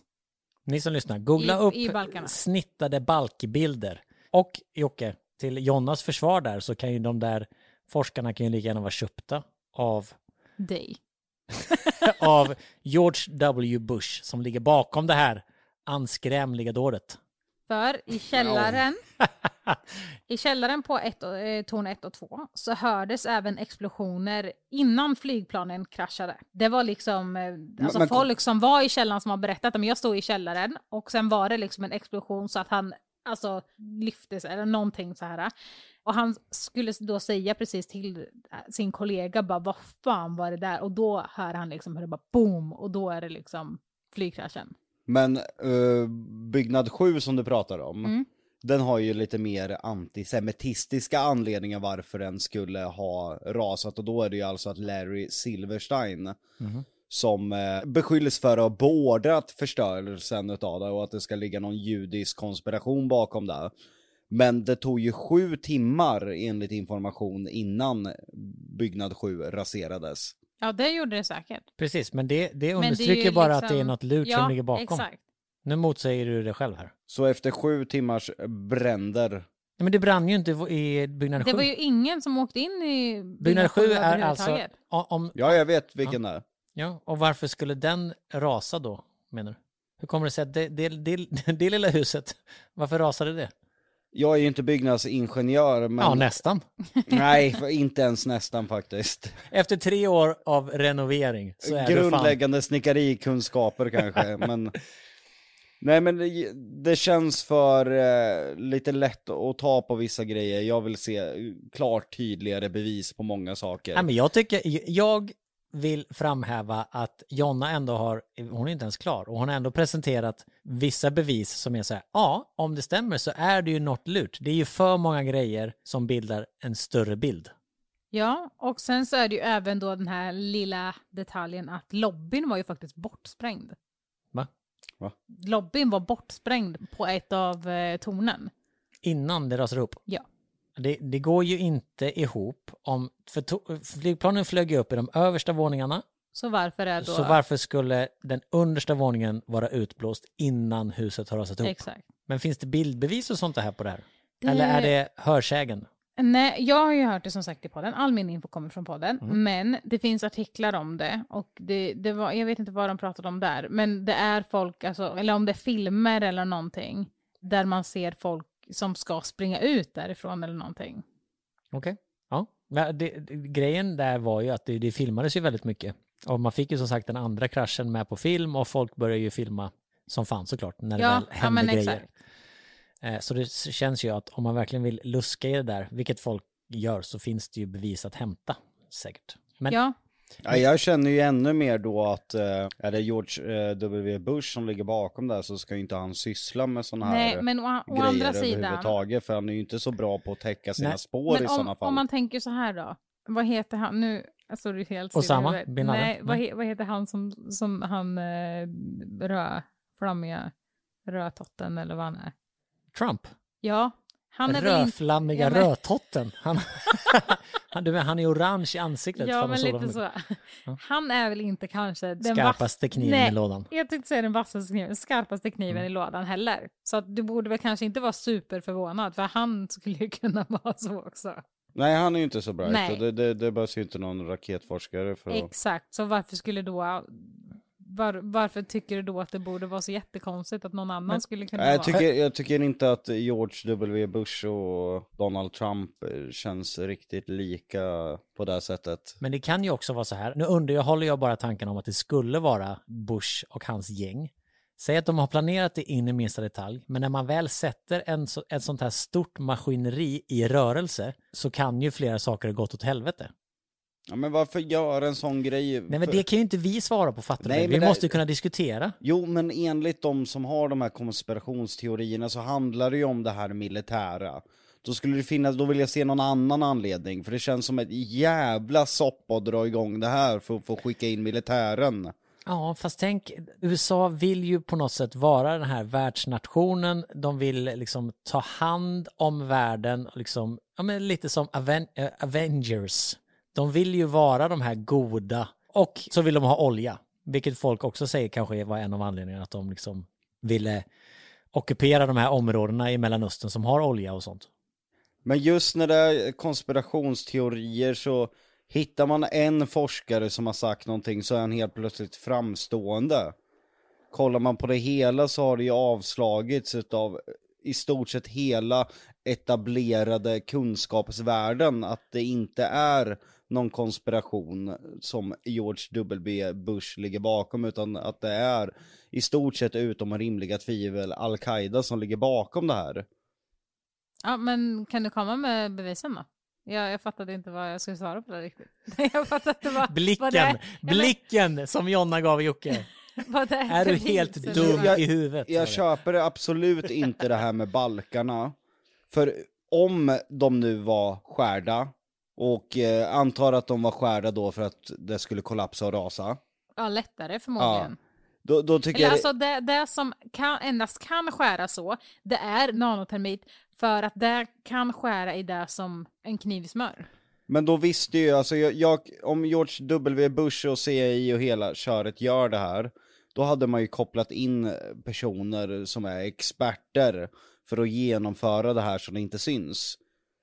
Ni som lyssnar, googla I, upp i balkarna. Snittade balkbilder. Och Jocke, till Jonas försvar där så kan ju de där forskarna kan ju lika gärna vara köpta av dig. av George W. Bush som ligger bakom det här anskrämliga dådet. För i källaren i källaren på ett, eh, torn ett och två så hördes även explosioner innan flygplanen kraschade. Det var liksom eh, alltså men, folk men... som var i källaren som har berättat att jag stod i källaren och sen var det liksom en explosion så att han alltså lyftes eller någonting så här. Och han skulle då säga precis till sin kollega bara, vad fan var det där? Och då hör han liksom hur det bara boom och då är det liksom flygkraschen. Men uh, byggnad sju som du pratar om, mm. den har ju lite mer antisemitiska anledningar varför den skulle ha rasat. Och då är det ju alltså att Larry Silverstein mm. som eh, beskylls för att ha beordrat förstörelsen av det och att det ska ligga någon judisk konspiration bakom det. Men det tog ju sju timmar enligt information innan byggnad sju raserades. Ja, det gjorde det säkert. Precis, men det, det understryker men det bara liksom... att det är något lurt ja, som ligger bakom. Exakt. Nu motsäger du det själv här. Så efter sju timmars bränder... Nej, men det brann ju inte i byggnad sju. Det var ju ingen som åkte in i byggnad sju. Är alltså... Om... Ja, jag vet vilken ja. det är. Ja, och varför skulle den rasa då, menar du? Hur kommer det sig att det, det, det, det lilla huset, varför rasade det? Jag är ju inte byggnadsingenjör. Men... Ja, nästan. Nej, inte ens nästan faktiskt. Efter tre år av renovering så är grundläggande det fan... snickerikunskaper kanske. men... Nej, men det, det känns för eh, lite lätt att ta på vissa grejer. Jag vill se klart tydligare bevis på många saker. Nej, men jag tycker... jag vill framhäva att Jonna ändå har, hon är inte ens klar och hon har ändå presenterat vissa bevis som är så här, ja, om det stämmer så är det ju något lurt. Det är ju för många grejer som bildar en större bild. Ja, och sen så är det ju även då den här lilla detaljen att lobbyn var ju faktiskt bortsprängd. Va? Va? Lobbyn var bortsprängd på ett av eh, tornen. Innan det rasade upp? Ja. Det, det går ju inte ihop om för to- flygplanen flög upp i de översta våningarna. Så varför är då? Så varför skulle den understa våningen vara utblåst innan huset har rasat ihop? Exakt. Men finns det bildbevis och sånt här på det här? Det... Eller är det hörsägen? Nej, jag har ju hört det som sagt i podden. All min info kommer från podden. Mm. Men det finns artiklar om det. Och det, det var, jag vet inte vad de pratade om där. Men det är folk, alltså, eller om det är filmer eller någonting. Där man ser folk som ska springa ut därifrån eller någonting. Okej, okay. Ja. Men det, det, grejen där var ju att det, det filmades ju väldigt mycket. Och man fick ju som sagt den andra kraschen med på film. Och folk började ju filma som fan såklart. När ja, det väl hände ja, grejer. Exakt. Så det känns ju att om man verkligen vill luska i det där, vilket folk gör, så finns det ju bevis att hämta, säkert. Men... Ja. Ja, jag känner ju ännu mer då att eh, är det George eh, W. Bush som ligger bakom där, så ska ju inte han syssla med sådana här Nej, men å, å grejer andra sidan, överhuvudtaget, för han är ju inte så bra på att täcka sina Nej. spår men i om, sådana fall. Om man tänker så här då, vad heter han nu? Alltså, det är helt Osama Bin Laden. Nej, vad, he, vad heter han som, som han eh, rör, flammiga rötotten eller vad han är? Trump. Ja, han är rödflammiga in... ja, men... rödtotten. Han han, du, han är orange i ansiktet. Ja, men lite så. Ja. Han är väl inte kanske den skarpaste vass... kniven Nej, i lådan. Jag tyckte säga den vassaste kniven, skarpaste kniven mm. i lådan heller. Så att du borde väl kanske inte vara superförvånad, för han skulle ju kunna vara så också. Nej, han är ju inte så bra. Det, det, det behövs ju inte någon raketforskare för att... Exakt, så varför skulle då... Var, varför tycker du då att det borde vara så jättekonstigt att någon annan men, skulle kunna jag vara? Tycker, jag tycker inte att George W. Bush och Donald Trump känns riktigt lika på det sättet. Men det kan ju också vara så här. Nu underhåller jag bara tanken om att det skulle vara Bush och hans gäng. Säg att de har planerat det in i minsta detalj, men när man väl sätter en så, ett sånt här stort maskineri i rörelse, så kan ju flera saker ha gått åt helvete. Ja, men varför gör en sån grej? Nej, men det kan ju inte vi svara på, fattar du? Vi det... måste ju kunna diskutera. Jo, men enligt de som har de här konspirationsteorierna så handlar det ju om det här militära. Då skulle det finnas, då vill jag se någon annan anledning. För det känns som ett jävla soppa att dra igång det här för att få skicka in militären. Ja, fast tänk, U S A vill ju på något sätt vara den här världsnationen. De vill liksom ta hand om världen, liksom, ja, men lite som Aven- Avengers. De vill ju vara de här goda, och så vill de ha olja. Vilket folk också säger kanske var en av anledningarna att de liksom ville ockupera de här områdena i Mellanöstern som har olja och sånt. Men just när det är konspirationsteorier så hittar man en forskare som har sagt någonting, så är han helt plötsligt framstående. Kollar man på det hela så har det ju avslagits av i stort sett hela etablerade kunskapsvärlden att det inte är någon konspiration som George W. Bush ligger bakom, utan att det är i stort sett utom rimliga tvivel Al-Qaida som ligger bakom det här. Ja, men kan du komma med bevisen då? Jag, jag fattade inte vad jag skulle svara på det riktigt. Jag fattade att det var, blicken, vad det, blicken men... som Jonna gav Jocke. Är, är du helt dum jag, i huvudet? Jag köper absolut inte det här med balkarna. För om de nu var skärda, och eh, antar att de var skärda då för att det skulle kollapsa och rasa. Ja, lättare förmodligen. Ja. Då, då tycker Eller, jag... alltså det, det som kan, endast kan skära så, det är nanotermit, för att det kan skära i det som en kniv smör. Men då visste ju, alltså jag, jag, om George W. Bush och C I A och hela köret gör det här, då hade man ju kopplat in personer som är experter för att genomföra det här så det inte syns.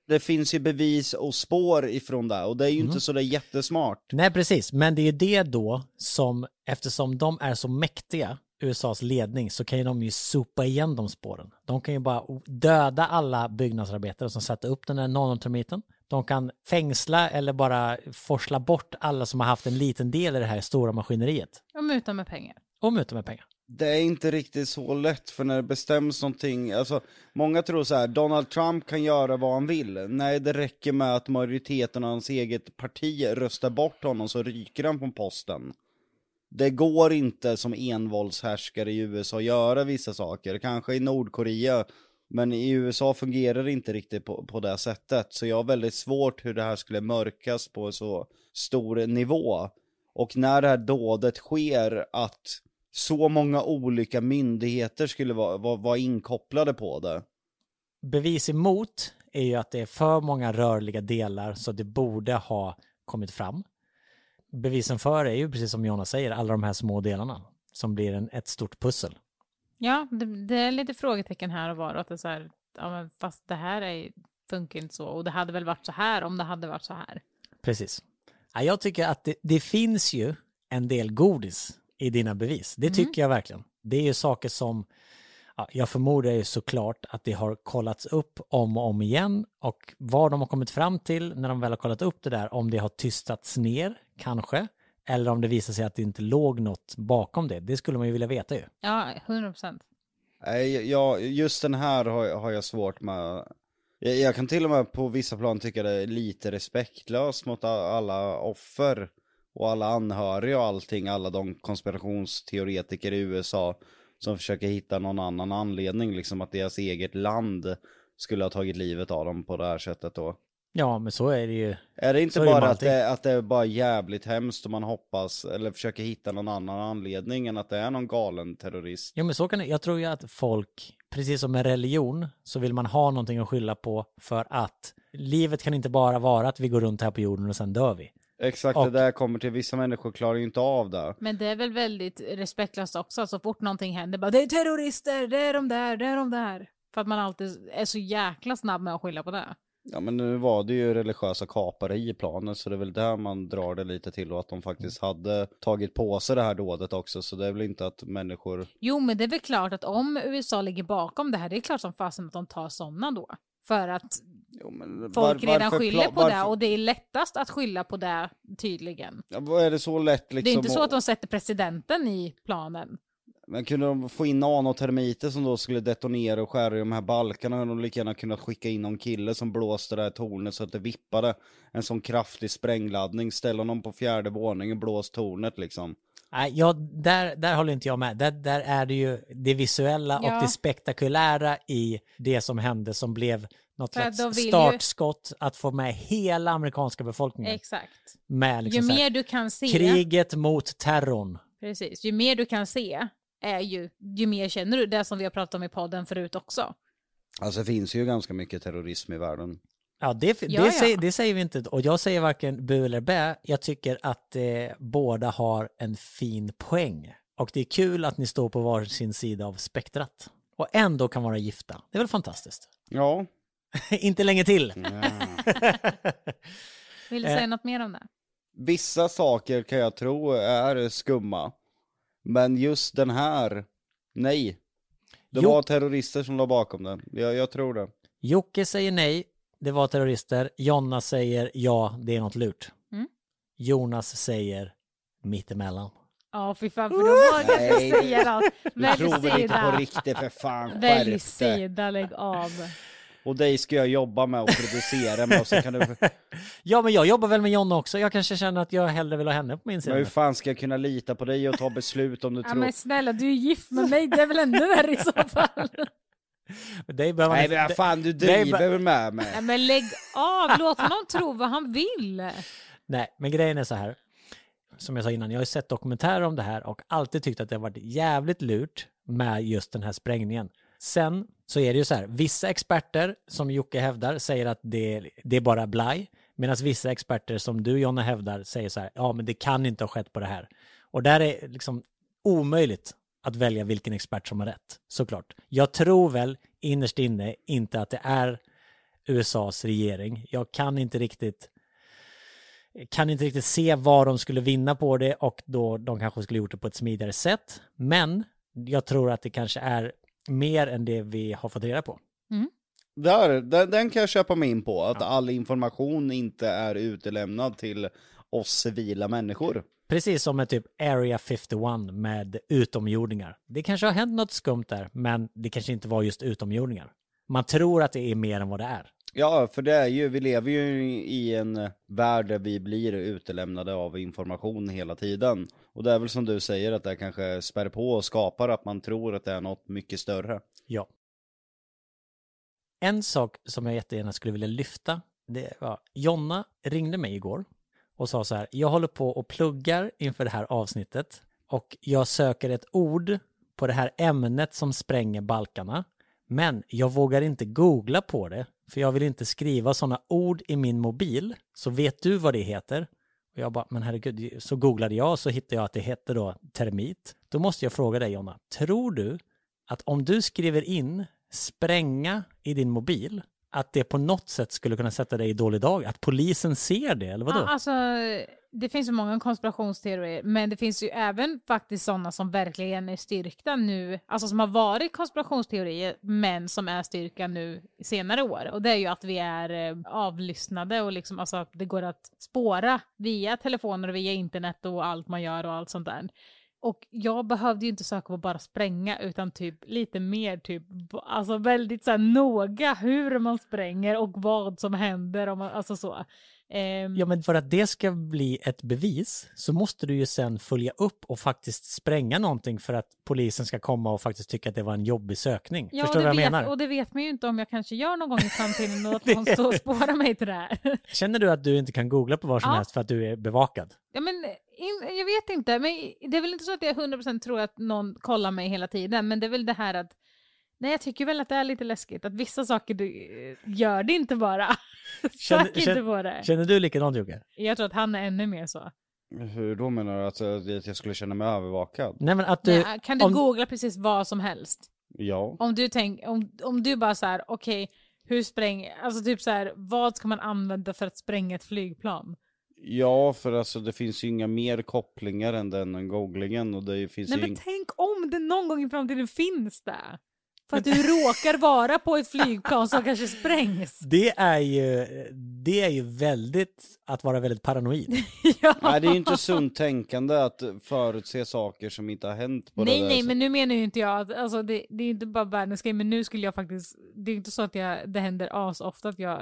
Det finns ju bevis och spår ifrån det, och det är ju mm. inte så där jättesmart. Nej, precis. Men det är det då som, eftersom de är så mäktiga, U S As ledning, så kan ju de ju sopa igen de spåren. De kan ju bara döda alla byggnadsarbetare som satte upp den där nanotermiten. De kan fängsla eller bara forsla bort alla som har haft en liten del i det här stora maskineriet. Och muta med pengar. Och muta med pengar. Det är inte riktigt så lätt, för när det bestäms någonting, alltså många tror så här, Donald Trump kan göra vad han vill. Nej, det räcker med att majoriteten av hans eget parti röstar bort honom, så ryker han från posten. Det går inte som envåldshärskare i U S A att göra vissa saker, kanske i Nordkorea. Men i U S A fungerar det inte riktigt på, på det sättet. Så jag har väldigt svårt hur det här skulle mörkas på så stor nivå. Och när det här dådet sker, att så många olika myndigheter skulle vara, vara, vara inkopplade på det. Bevis emot är ju att det är för många rörliga delar, så det borde ha kommit fram. Bevisen för är ju, precis som Jonas säger, alla de här små delarna som blir en, ett stort pussel. Ja, det, det är lite frågetecken här och var. Att det så här, ja, men fast det här är, funkar inte så. Och det hade väl varit så här om det hade varit så här. Precis. Ja, jag tycker att det, det finns ju en del godis i dina bevis. Det tycker mm. jag verkligen. Det är ju saker som, ja, jag förmodar ju såklart att det har kollats upp om och om igen. Och vad de har kommit fram till när de väl har kollat upp det där, om det har tystats ner kanske. Eller om det visar sig att det inte låg något bakom det. Det skulle man ju vilja veta ju. Ja, hundra procent. Ja, just den här har jag svårt med. Jag kan till och med på vissa plan tycka det är lite respektlöst mot alla offer och alla anhöriga och allting. Alla de konspirationsteoretiker i U S A som försöker hitta någon annan anledning. Liksom att deras eget land skulle ha tagit livet av dem på det här sättet då. Ja, men så är det ju. Är det inte så bara det att, det, att det är bara jävligt hemskt och man hoppas eller försöker hitta någon annan anledning än att det är någon galen terrorist? Ja, men så kan det. Jag tror ju att folk, precis som med religion, så vill man ha någonting att skylla på för att livet kan inte bara vara att vi går runt här på jorden och sen dör vi. Exakt, och det där kommer till vissa människor klarar ju inte av det. Men det är väl väldigt respektlöst också, så fort någonting händer bara, det är terrorister, det är de där, det är de där. För att man alltid är så jäkla snabb med att skylla på det. Ja, men nu var det ju religiösa kapare i planen, så det är väl där man drar det lite till, och att de faktiskt hade tagit på sig det här dådet också, så det är väl inte att människor... Jo, men det är väl klart att om U S A ligger bakom det här, det är klart som fasen att de tar sådana då. För att jo, men var, folk redan skyller pla- på varför... det, och det är lättast att skylla på det tydligen. Ja, vad är det så lätt liksom? Det är inte så att de sätter presidenten i planen. Men kunde de få in nanotermiter som då skulle detonera och skära i de här balkarna, hade de lika gärna kunnat skicka in någon kille som blåste det här tornet så att det vippade en sån kraftig sprängladdning, ställa dem på fjärde våningen och blås tornet liksom. Nej, ja, där, där håller inte jag med. Där, där är det ju det visuella ja. och det spektakulära i det som hände som blev något slags startskott ju... att få med hela amerikanska befolkningen. Exakt. Med, liksom, ju mer här, du kan se... kriget mot terrorn. Precis, ju mer du kan se... är ju, ju mer känner du det som vi har pratat om i podden förut också. Alltså det finns ju ganska mycket terrorism i världen. Ja, det, det, ja, säger, ja. det säger vi inte. Och jag säger varken bu eller bä. Jag tycker att eh, båda har en fin poäng. Och det är kul att ni står på varsin sida av spektrat. Och ändå kan vara gifta. Det är väl fantastiskt? Ja. Inte länge till. Vill du säga något mer om det? Vissa saker kan jag tro är skumma. Men just den här, nej. Det jo. var terrorister som låg bakom den. Jag, jag tror det. Jocke säger nej, det var terrorister. Jonna säger ja, det är något lurt. Mm. Jonas säger mittemellan. Ja, fy fan, för då vågar du säga något. Välj sida. Du tror inte på riktigt, för fan. Välj sida, lägg av. Och dig ska jag jobba med och producera med, och så kan du... Ja, men jag jobbar väl med Jonna också. Jag kanske känner att jag hellre vill ha henne på min sida. Men hur fan ska jag kunna lita på dig och ta beslut om du ja, tror... Ja, men snälla, du är gift med mig. Det är väl ännu värre i så fall. Nej, men fan, du driver väl med mig. Nej, men lägg av. Låt honom tro vad han vill. Nej, men grejen är så här. Som jag sa innan, jag har sett dokumentärer om det här och alltid tyckt att det har varit jävligt lurt med just den här sprängningen. Sen så är det ju så här, vissa experter som Jocke hävdar säger att det, det är bara blaj, medan vissa experter som du, Jonna, hävdar säger så här, ja men det kan inte ha skett på det här. Och där är liksom omöjligt att välja vilken expert som har rätt, såklart. Jag tror väl innerst inne inte att det är U S As regering. Jag kan inte riktigt kan inte riktigt se vad de skulle vinna på det, och då de kanske skulle gjort det på ett smidigare sätt. Men jag tror att det kanske är mer än det vi har fått reda på. Mm. Där, där, den kan jag köpa mig in på. Att ja. all information inte är utelämnad till oss civila människor. Precis som med typ Area femtioett med utomjordingar. Det kanske har hänt något skumt där, men det kanske inte var just utomjordingar. Man tror att det är mer än vad det är. Ja, för det är ju, vi lever ju i en värld där vi blir utelämnade av information hela tiden. Och det är väl som du säger att det kanske spär på och skapar att man tror att det är något mycket större. Ja. En sak som jag jättegärna skulle vilja lyfta, det var Jonna ringde mig igår och sa så här, jag håller på och pluggar inför det här avsnittet och jag söker ett ord på det här ämnet som spränger balkarna. Men jag vågar inte googla på det, för jag vill inte skriva sådana ord i min mobil. Så vet du vad det heter? Och jag bara, men herregud, så googlade jag, så hittade jag att det heter då termit. Då måste jag fråga dig, Jonna, tror du att om du skriver in spränga i din mobil att det på något sätt skulle kunna sätta dig i dålig dag? Att polisen ser det, eller vadå? Ja, alltså, det finns ju många konspirationsteorier, men det finns ju även faktiskt sådana som verkligen är styrkta nu, alltså som har varit konspirationsteorier men som är styrka nu senare år. Och det är ju att vi är avlyssnade och liksom, alltså att det går att spåra via telefoner och via internet och allt man gör och allt sånt där. Och jag behövde ju inte söka på bara spränga, utan typ lite mer typ, alltså väldigt så här noga hur man spränger och vad som händer om man, alltså så. Um... Ja, men för att det ska bli ett bevis så måste du ju sen följa upp och faktiskt spränga någonting för att polisen ska komma och faktiskt tycka att det var en jobbig sökning. Ja, förstår du vad jag vet, menar? Och det vet man ju inte om jag kanske gör någon gång i framtiden och att någon står och spårar mig till det här. Känner du att du inte kan googla på vad som ja. helst för att du är bevakad? Ja, men in, jag vet inte, men det är väl inte så att jag hundra procent tror att någon kollar mig hela tiden, men det är väl det här att nej, jag tycker väl att det är lite läskigt att vissa saker du gör det inte bara. Känner, Tack känner, inte på det. Känner du likadant, Jocke? Jag tror att han är ännu mer så. Hur då menar du? Att jag, att jag skulle känna mig övervakad? Nej, men att du, nej, kan du om... googla precis vad som helst? Ja. Om du, tänk, om, om du bara så här, okej, okay, hur spräng... Alltså typ så här, vad ska man använda för att spränga ett flygplan? Ja, för alltså det finns ju inga mer kopplingar än den googlingen. Och det finns nej, ju men ing... tänk om det någon gång i framtiden finns där. För att du råkar vara på ett flygplan som kanske sprängs. Det är ju, det är ju väldigt, att vara väldigt paranoid. Ja. Nej, det är ju inte sunt tänkande att förutse saker som inte har hänt. På nej, det nej, men nu menar ju inte jag, att, alltså det, det är inte bara världens grej, men nu skulle jag faktiskt, det är inte så att jag, det händer as ofta att jag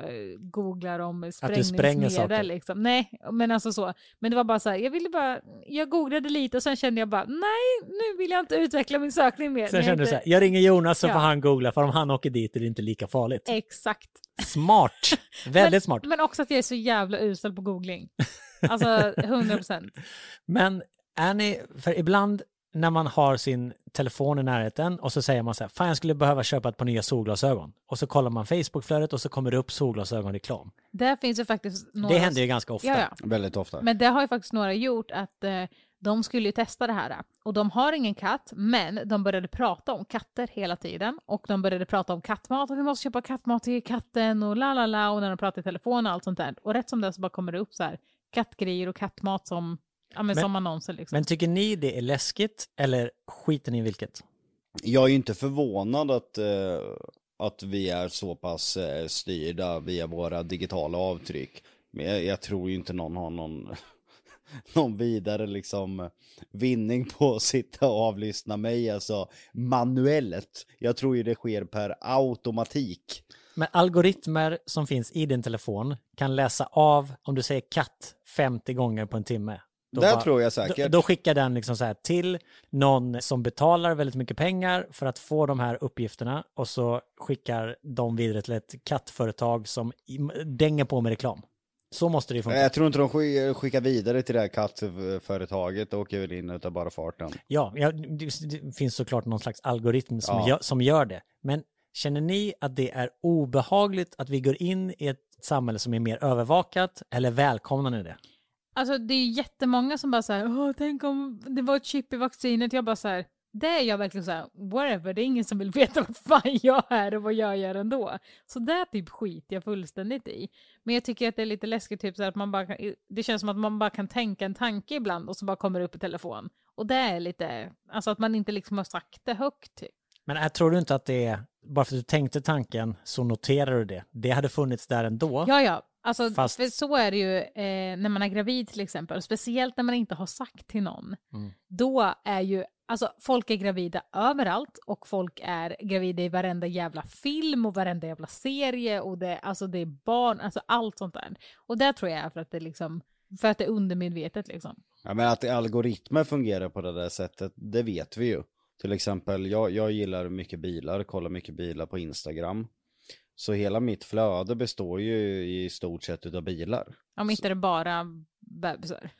googlar om sprängningsmedel liksom. Nej, men alltså så. Men det var bara så här, jag ville bara, jag googlade lite och sen kände jag bara, nej, nu vill jag inte utveckla min sökning mer. Sen kände du så här, jag ringer Jonas och ja. han googlar, för om han åker dit är det inte lika farligt. Exakt. Smart. Väldigt men, smart. Men också att jag är så jävla usel på googling. Alltså hundra procent. Men är ni, för ibland när man har sin telefon i närheten och så säger man så här, fan jag skulle behöva köpa ett par nya solglasögon. Och så kollar man Facebookflödet och så kommer det upp solglasögonreklam. Där finns ju faktiskt några... Det händer ju ganska ofta. Ja, ja. Väldigt ofta. Men det har ju faktiskt några gjort att... Eh, de skulle ju testa det här och de har ingen katt, men de började prata om katter hela tiden och de började prata om kattmat och vi måste köpa kattmat till katten och la la la, och när de pratar i telefon och allt sånt där, och rätt som det så bara kommer det upp så här kattgrejer och kattmat som, ja, men, men, som annonser liksom. Men tycker ni det är läskigt eller skiter ni i vilket? Jag är ju inte förvånad att, eh, att vi är så pass eh, styrda via våra digitala avtryck, men jag, jag tror ju inte någon har någon... någon vidare liksom vinning på att sitta och avlyssna mig, alltså manuellt. Jag tror ju det sker per automatik. Men algoritmer som finns i din telefon kan läsa av om du säger katt femtio gånger på en timme. Då det bara, tror jag säkert. Då, då skickar den liksom så här till någon som betalar väldigt mycket pengar för att få de här uppgifterna, och så skickar de vidare till ett kattföretag som dänger på med reklam. Så måste det funka. Jag tror inte de skickar vidare till det här kattföretaget och åker väl in utav bara farten. Ja, det finns såklart någon slags algoritm som, ja. gör, som gör det. Men känner ni att det är obehagligt att vi går in i ett samhälle som är mer övervakat, eller välkomnar ni det? Alltså det är ju jättemånga som bara så här, åh, tänk om det var ett chip i vaccinet. Jag bara så här, det är jag verkligen så här, whatever, det är ingen som vill veta vad fan jag är och vad jag gör ändå. Så där typ skit jag fullständigt i. Men jag tycker att det är lite läskigt typ så här, att man bara kan, det känns som att man bara kan tänka en tanke ibland och så bara kommer det upp i telefon. Och det är lite, alltså att man inte liksom har sagt det högt typ. Men jag tror du inte att det är, bara för att du tänkte tanken så noterar du det. Det hade funnits där ändå. Ja, ja. Alltså, fast... för så är det ju eh, när man är gravid till exempel. Speciellt när man inte har sagt till någon. Mm. Då är ju, alltså folk är gravida överallt och folk är gravida i varenda jävla film och varenda jävla serie, och det, alltså det är barn, alltså allt sånt där. Och det tror jag är för att det liksom, för att det är undermedvetet liksom. Ja, men att algoritmer fungerar på det där sättet, det vet vi ju. Till exempel, jag, jag gillar mycket bilar, kollar mycket bilar på Instagram. Så hela mitt flöde består ju i stort sett av bilar. Om inte det bara bebisar.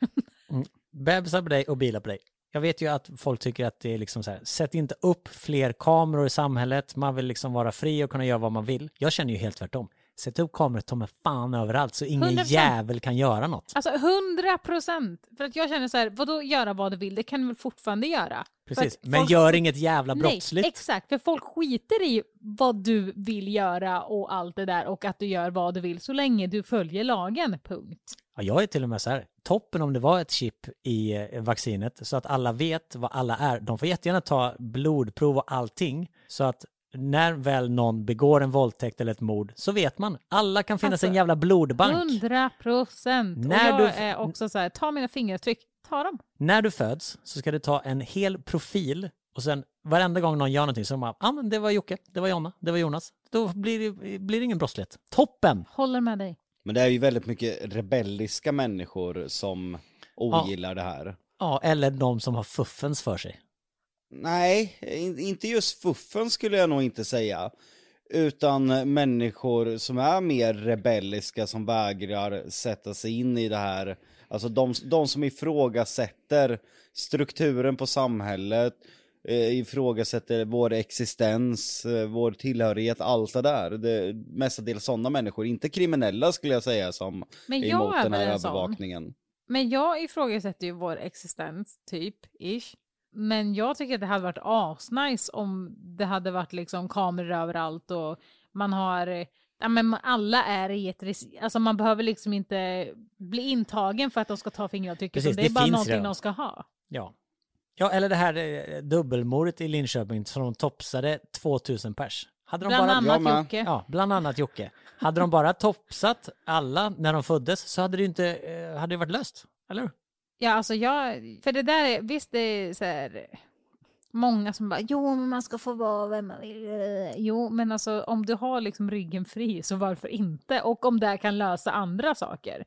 Mm. Bebisar på dig och bilar på dig. Jag vet ju att folk tycker att det är liksom så här, sätt inte upp fler kameror i samhället. Man vill liksom vara fri och kunna göra vad man vill. Jag känner ju helt tvärtom. sätt upp kameror ta med fan överallt så ingen hundra procent jävel kan göra något. Alltså hundra procent. För att jag känner så här, vadå göra vad du vill? Det kan du väl fortfarande göra? Precis, men folk... gör inget jävla brottsligt. Nej, exakt, för folk skiter i vad du vill göra och allt det där och att du gör vad du vill så länge du följer lagen, punkt. Ja, jag är till och med så här, toppen om det var ett chip i vaccinet så att alla vet vad alla är. De får jättegärna ta blodprov och allting så att när väl någon begår en våldtäkt eller ett mord så vet man. Alla kan finnas alltså, en jävla blodbank. hundra procent. När och jag du... är också så här, ta mina fingeravtryck, ta dem. När du föds så ska du ta en hel profil och sen varenda gång någon gör någonting så man, ah, men det var Jocke, det var Jonna, det var Jonas. Då blir det, blir det ingen brottslighet. Toppen! Håller med dig. Men det är ju väldigt mycket rebelliska människor som ogillar ja. det här. Ja, eller de som har fuffens för sig. Nej, inte just fuffen skulle jag nog inte säga. Utan människor som är mer rebelliska som vägrar sätta sig in i det här. Alltså de, de som ifrågasätter strukturen på samhället, ifrågasätter vår existens, vår tillhörighet, allt det där. Det mestadels sådana människor, inte kriminella skulle jag säga som jag är emot den här övervakningen. Men jag ifrågasätter ju vår existens, typ, ish. Men jag tycker att det hade varit asnice om det hade varit liksom kameror överallt och man har, ja men alla är i ett, alltså man behöver liksom inte bli intagen för att de ska ta fingeravtryck. Precis, det, det är bara någonting det. De ska ha. Ja. Ja, eller det här dubbelmordet i Linköping som de topsade tvåtusen pers. Hade de bland bara, annat ja, Jocke. Ja, bland annat Jocke. Hade de bara topsat alla när de föddes så hade det inte hade det varit löst, eller hur? Ja, alltså jag... För det där är... Visst, det är så här... Många som bara... Jo, men man ska få vara vem man vill. Jo, men alltså om du har liksom ryggen fri så varför inte? Och om det kan lösa andra saker.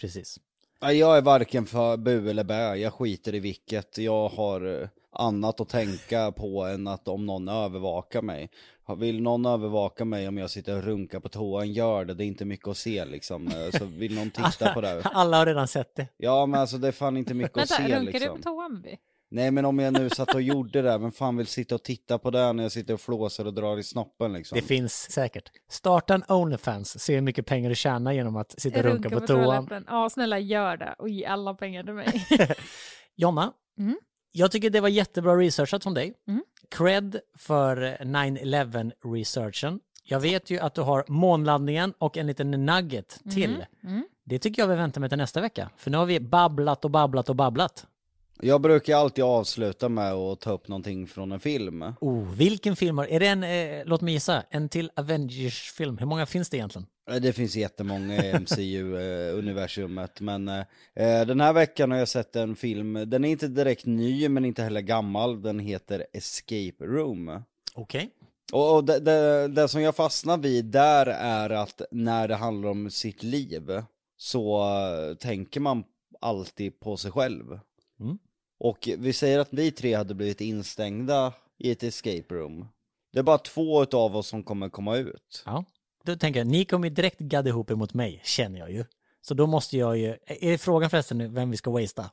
Precis. Jag är varken för bu eller bä. Jag skiter i vilket. Jag har annat att tänka på än att om någon övervakar mig. Vill någon övervaka mig om jag sitter och runkar på toan, gör det. Det är inte mycket att se liksom. Så vill någon titta på det. Alla, alla har redan sett det. Ja, men alltså det är fan inte mycket att se liksom. Runkar du på toan? Nej, men om jag nu satt och gjorde det där, men fan vill sitta och titta på det när jag sitter och flåsar och drar i snoppen liksom. Det finns säkert. Starta en OnlyFans, se hur mycket pengar du tjänar genom att sitta och runka, runka på toan. Toaletten. Ja, snälla gör det och ge alla pengar till mig. Jonna? Mm? Jag tycker det var jättebra researchat från dig. Mm. Cred för nine eleven-researchen. Jag vet ju att du har månlandningen och en liten nugget till. Mm. Mm. Det tycker jag vi väntar med till nästa vecka. För nu har vi babblat och babblat och babblat. Jag brukar alltid avsluta med att ta upp någonting från en film. Oh, vilken film? Är det en, eh, låt mig gissa, en till Avengers-film? Hur många finns det egentligen? Det finns jättemånga i M C U-universumet. Men eh, den här veckan har jag sett en film. Den är inte direkt ny, men inte heller gammal. Den heter Escape Room. Okej. Okay. Och, och det, det, det som jag fastnar vid där är att när det handlar om sitt liv så uh, tänker man alltid på sig själv. Mm. Och vi säger att vi tre hade blivit instängda i ett escape room. Det är bara två av oss som kommer komma ut. Ja, då tänker jag, ni kommer ju direkt gadda ihop emot mig, känner jag ju. Så då måste jag ju, är frågan förresten nu vem vi ska wastea?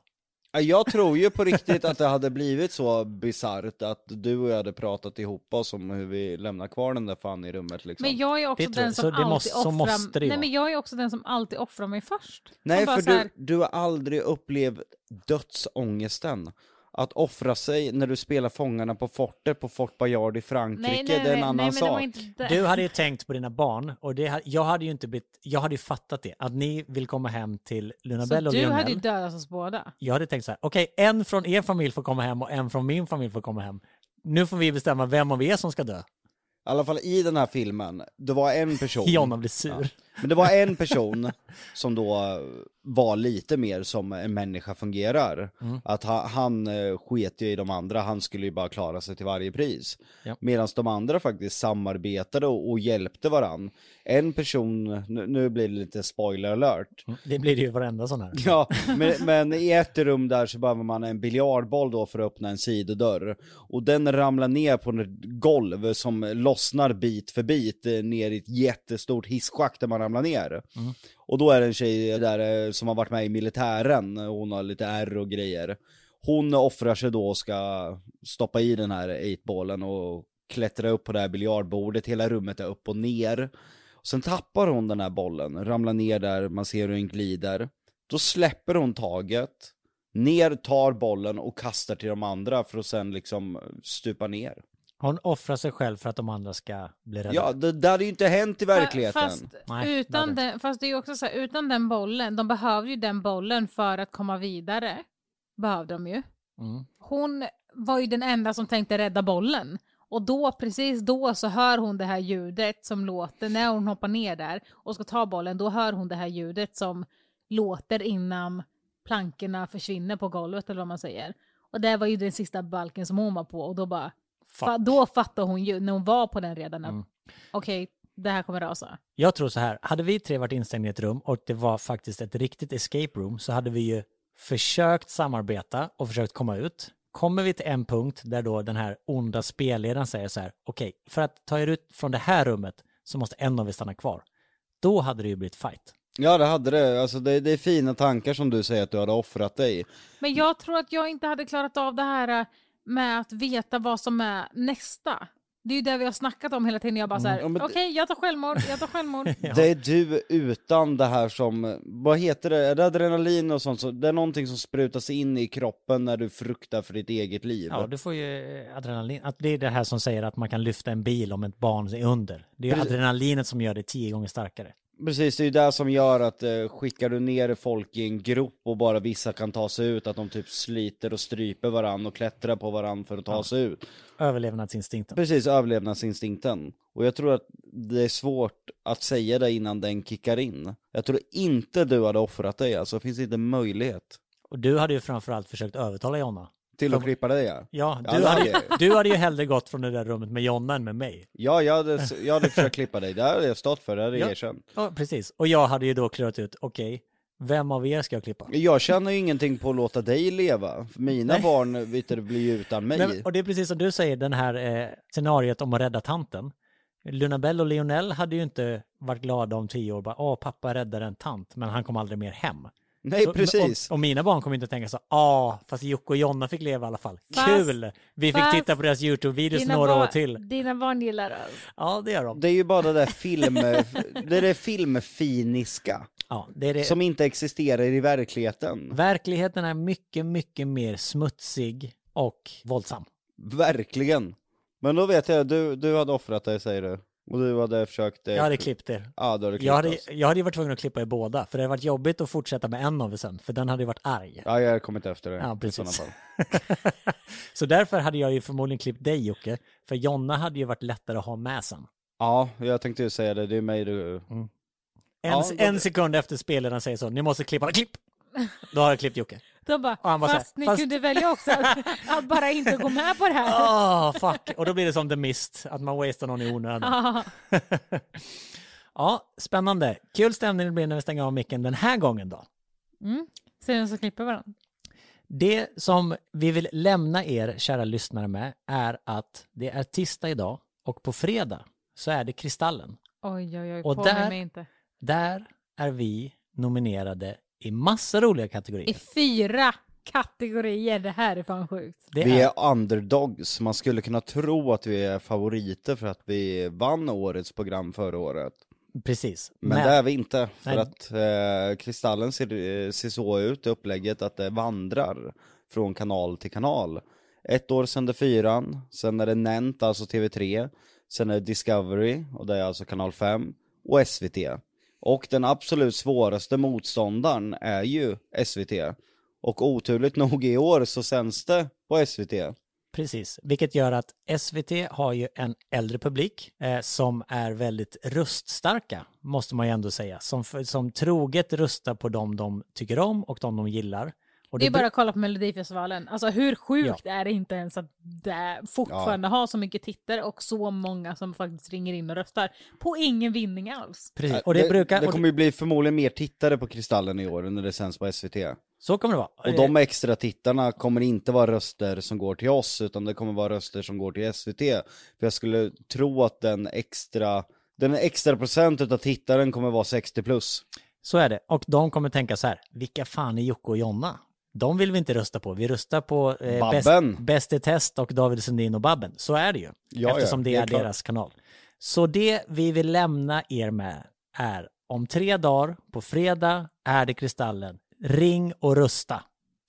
Jag tror ju på riktigt att det hade blivit så bizarrt att du och jag hade pratat ihop oss om hur vi lämnar kvar den där fan i rummet liksom. Men jag är också det den som alltid måste, offrar... Måste nej, men jag är också den som alltid offrar mig först. Nej, för här... du, du har aldrig upplevt dödsångesten. Att offra sig när du spelar fångarna på fortet på Fort Bajard i Frankrike, nej, nej, nej, det är en annan nej, sak. Inte... Du hade ju tänkt på dina barn och det, jag hade ju inte blivit, jag hade ju fattat det att ni vill komma hem till Lunabell och Daniel. Så du hade ju dödat oss båda. Jag hade tänkt så här, okej, okay, en från er familj får komma hem och en från min familj får komma hem. Nu får vi bestämma vem av er som ska dö. I alla fall i den här filmen, det var en person. Jonna blir sur. Ja. Men det var en person som då var lite mer som en människa fungerar. Mm. Att ha, han sket ju i de andra. Han skulle ju bara klara sig till varje pris. Ja. Medan de andra faktiskt samarbetade och, och hjälpte varann. En person, nu, nu blir det lite spoiler alert. Mm. Det blir det ju varenda sån här. Ja, men, men i ett rum där så behöver man en biljardboll då för att öppna en sidodörr. Och den ramlar ner på ett golv som lossnar bit för bit ner i ett jättestort hisschakt där man ramlar ner. Mm. Och då är det en tjej där som har varit med i militären. Hon har lite ärr och grejer. Hon offrar sig då och ska stoppa i den här eightballen och klättra upp på det här biljardbordet. Hela rummet är upp och ner. Och sen tappar hon den här bollen, ramlar ner där, man ser hur den glider. Då släpper hon taget, ner tar bollen och kastar till de andra för att sen liksom stupa ner. Hon offrar sig själv för att de andra ska bli rädda. Ja, det, det hade ju inte hänt i verkligheten. Fast, Nej, utan, den, fast det är ju också så här, utan den bollen, de behöver ju den bollen för att komma vidare. Behövde de ju. Mm. Hon var ju den enda som tänkte rädda bollen. Och då, precis då så hör hon det här ljudet som låter när hon hoppar ner där och ska ta bollen. Då hör hon det här ljudet som låter innan plankorna försvinner på golvet eller vad man säger. Och det var ju den sista balken som hon var på. Och då bara... Fa- då fattar hon ju när hon var på den redan. Mm. Okej, okay, det här kommer rasa. Jag tror så här, hade vi tre varit instängda i ett rum och det var faktiskt ett riktigt escape room, så hade vi ju försökt samarbeta och försökt komma ut. Kommer vi till en punkt där då den här onda spelledaren säger så här, okej, okay, för att ta er ut från det här rummet så måste en av er stanna kvar. Då hade det ju blivit fight. Ja, det hade det. Alltså det, det är fina tankar som du säger att du hade offrat dig. Men jag tror att jag inte hade klarat av det här med att veta vad som är nästa. Det är ju det vi har snackat om hela tiden. Jag bara så här, mm, okej, okay, jag tar självmord, jag tar självmord. Ja. Det är du utan det här som, vad heter det? Är det adrenalin och sånt? Så det är någonting som sprutas in i kroppen när du fruktar för ditt eget liv. Ja, du får ju adrenalin. Att det är det här som säger att man kan lyfta en bil om ett barn är under. Det är ju adrenalinet som gör det tio gånger starkare. Precis, det är ju det som gör att eh, skickar du ner folk i en grop och bara vissa kan ta sig ut, att de typ sliter och stryper varann och klättrar på varann för att ta ja. sig ut. Överlevnadsinstinkten. Precis, överlevnadsinstinkten. Och jag tror att det är svårt att säga det innan den kickar in. Jag tror inte du hade offrat dig, alltså det finns inte möjlighet. Och du hade ju framförallt försökt övertala Jonna. Till att klippa dig, ja. Ja, du, ja hade, du hade ju hellre gått från det där rummet med Jonna än med mig. Ja, jag hade, jag hade försökt klippa dig. Det hade jag stått för, det hade jag erkänt. Ja, precis. Och jag hade ju då klarat ut, okej, okay, vem av er ska jag klippa? Jag känner ju ingenting på att låta dig leva. Mina Nej. barn vet du, blir ju utan mig. Men, och det är precis som du säger, den här eh, scenariet om att rädda tanten. Lunabell och Lionel hade ju inte varit glada om tio år. Bara, åh, pappa räddade en tant, men han kom aldrig mer hem. Nej, så, precis. Och, och mina barn kommer inte att tänka så, ah, fast Jocke och Jonna fick leva i alla fall. Fast, Kul! Vi fick titta på deras YouTube-videos några bar, år till. Dina barn gillar oss. Ja, det gör de. Det är ju bara det där film, det är det filmfiniska ja, det är det. Som inte existerar i verkligheten. Verkligheten är mycket, mycket mer smutsig och våldsam. Verkligen. Men då vet jag, du, du hade offrat dig, säger du. Och du hade försökt... Eh, jag hade klippt er. Ja, du hade klippt jag, hade, jag hade ju varit tvungen att klippa er båda. För det hade varit jobbigt att fortsätta med en av er sen. För den hade ju varit arg. Ja, jag har kommit efter det. Ja, precis. Så därför hade jag ju förmodligen klippt dig, Jocke. För Jonna hade ju varit lättare att ha med sen. Ja, jag tänkte ju säga det. Det är mig du... Mm. En, ja, en det... sekund efter spelaren säger så. Ni måste klippa. Klipp! Då har jag klippt Jocke. Då bara, bara fast här, ni fast... kunde välja också att, att bara inte gå med på det här. Ah, oh, fuck. Och då blir det som The Mist, att man wastear någon i onödan. Ah. Ja, spännande. Kul stämning det blir när vi stänger av micken den här gången då. Mm. Sen så klipper varandra. Det som vi vill lämna er, kära lyssnare, med är att det är tisdag idag och på fredag så är det Kristallen. Oj, oj, oj. Och där, inte. där är vi nominerade i massa roliga kategorier. I fyra kategorier. Det här är fan sjukt. Det vi är... är underdogs. Man skulle kunna tro att vi är favoriter för att vi vann årets program förra året. Precis. Men, Men... det är vi inte. För Nej. att eh, Kristallen ser, ser så ut i upplägget att det vandrar från kanal till kanal. Ett år sänder fyran. Sen är det Nent, alltså T V tre. Sen är det Discovery, och det är alltså kanal fem. Och S V T. Och den absolut svåraste motståndaren är ju S V T. Och oturligt nog i år så sänds det på S V T. Precis, vilket gör att S V T har ju en äldre publik eh, som är väldigt röststarka, måste man ju ändå säga. Som, som troget röstar på dem de tycker om och de de gillar. Och det, det är bara att kolla på Melodifestivalen. Alltså hur sjukt ja. är det inte ens att det fortfarande ja. har så mycket tittare och så många som faktiskt ringer in och röstar på ingen vinning alls. Precis. Och det, det, brukar, det kommer och det... ju bli förmodligen mer tittare på Kristallen i år när det sänds på S V T. Så kommer det vara. Och de extra tittarna kommer inte vara röster som går till oss, utan det kommer vara röster som går till S V T. För jag skulle tro att den extra, den extra procenten av tittaren kommer vara sextio plus. Så är det. Och de kommer tänka så här, vilka fan är Jocke och Jonna? De vill vi inte rösta på. Vi röstar på eh, Bäst i test och David Sundin och Babben. Så är det ju. Ja, eftersom ja, det, det är, är deras kanal. Så det vi vill lämna er med är, om tre dagar på fredag är det Kristallen. Ring och rösta.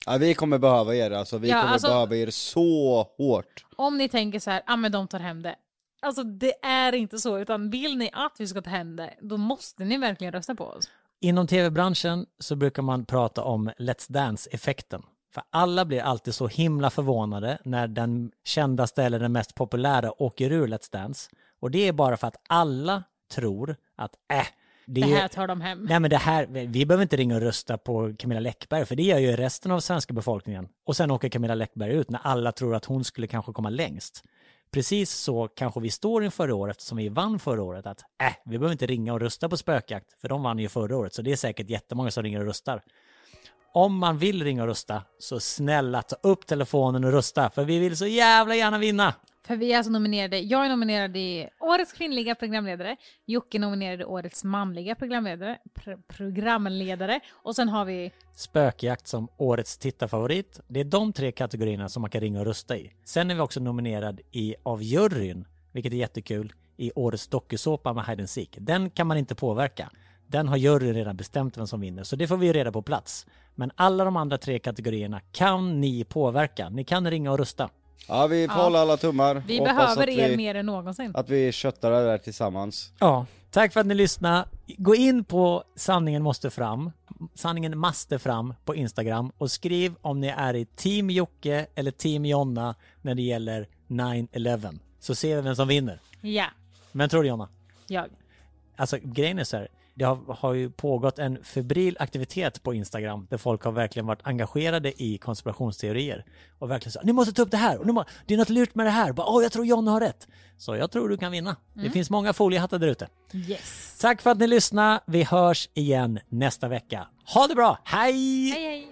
Ja, vi kommer behöva er, alltså vi ja, kommer alltså, behöva er så hårt. Om ni tänker så här, ja ah, men de tar hem det. Alltså det är inte så, utan vill ni att vi ska ta hem det, då måste ni verkligen rösta på oss. Inom tv-branschen så brukar man prata om Let's Dance-effekten. För alla blir alltid så himla förvånade när den kändaste eller den mest populära åker ur Let's Dance. Och det är bara för att alla tror att äh, det, det här tar de hem. Nej, men det här, vi behöver inte ringa och rösta på Camilla Läckberg, för det gör ju resten av svenska befolkningen. Och sen åker Camilla Läckberg ut när alla tror att hon skulle kanske komma längst. Precis så kanske vi står inför förra året, eftersom vi vann förra året, att äh, vi behöver inte ringa och rösta på spökjakt, för de vann ju förra året, så det är säkert jättemånga som ringer och röstar. Om man vill ringa och rösta, så snälla ta upp telefonen och rösta, för vi vill så jävla gärna vinna. För vi är alltså nominerade, jag är nominerad i årets kvinnliga programledare, Jocke nominerade årets manliga programledare, pr- programledare och sen har vi spökjakt som årets tittarfavorit. Det är de tre kategorierna som man kan ringa och rösta i. Sen är vi också nominerad i, av juryn, vilket är jättekul, i årets dokusåpa med Hide and Seek. Den kan man inte påverka. Den har juryn redan bestämt vem som vinner, så det får vi ju reda på plats. Men alla de andra tre kategorierna kan ni påverka. Ni kan ringa och rösta. Ja, vi får ja. hålla alla tummar. Vi Hoppas behöver er vi, mer än någonsin. Att vi köttar det där tillsammans. Ja, tack för att ni lyssnade. Gå in på Sanningen måste fram. Sanningen måste fram på Instagram. Och skriv om ni är i Team Jocke eller Team Jonna när det gäller nine eleven. Så ser vi vem som vinner. Ja. Men tror du, Jonna? Jag. Alltså, grejen är så här. Det har, har ju pågått en febril aktivitet på Instagram där folk har verkligen varit engagerade i konspirationsteorier och verkligen sagt, ni måste ta upp det här och må, det är något lurt med det här, bara, åh jag tror John har rätt, så jag tror du kan vinna. Mm. Det finns många foliehattar där ute. Yes. Tack för att ni lyssnade, vi hörs igen nästa vecka. Ha det bra, hej! Hej hej!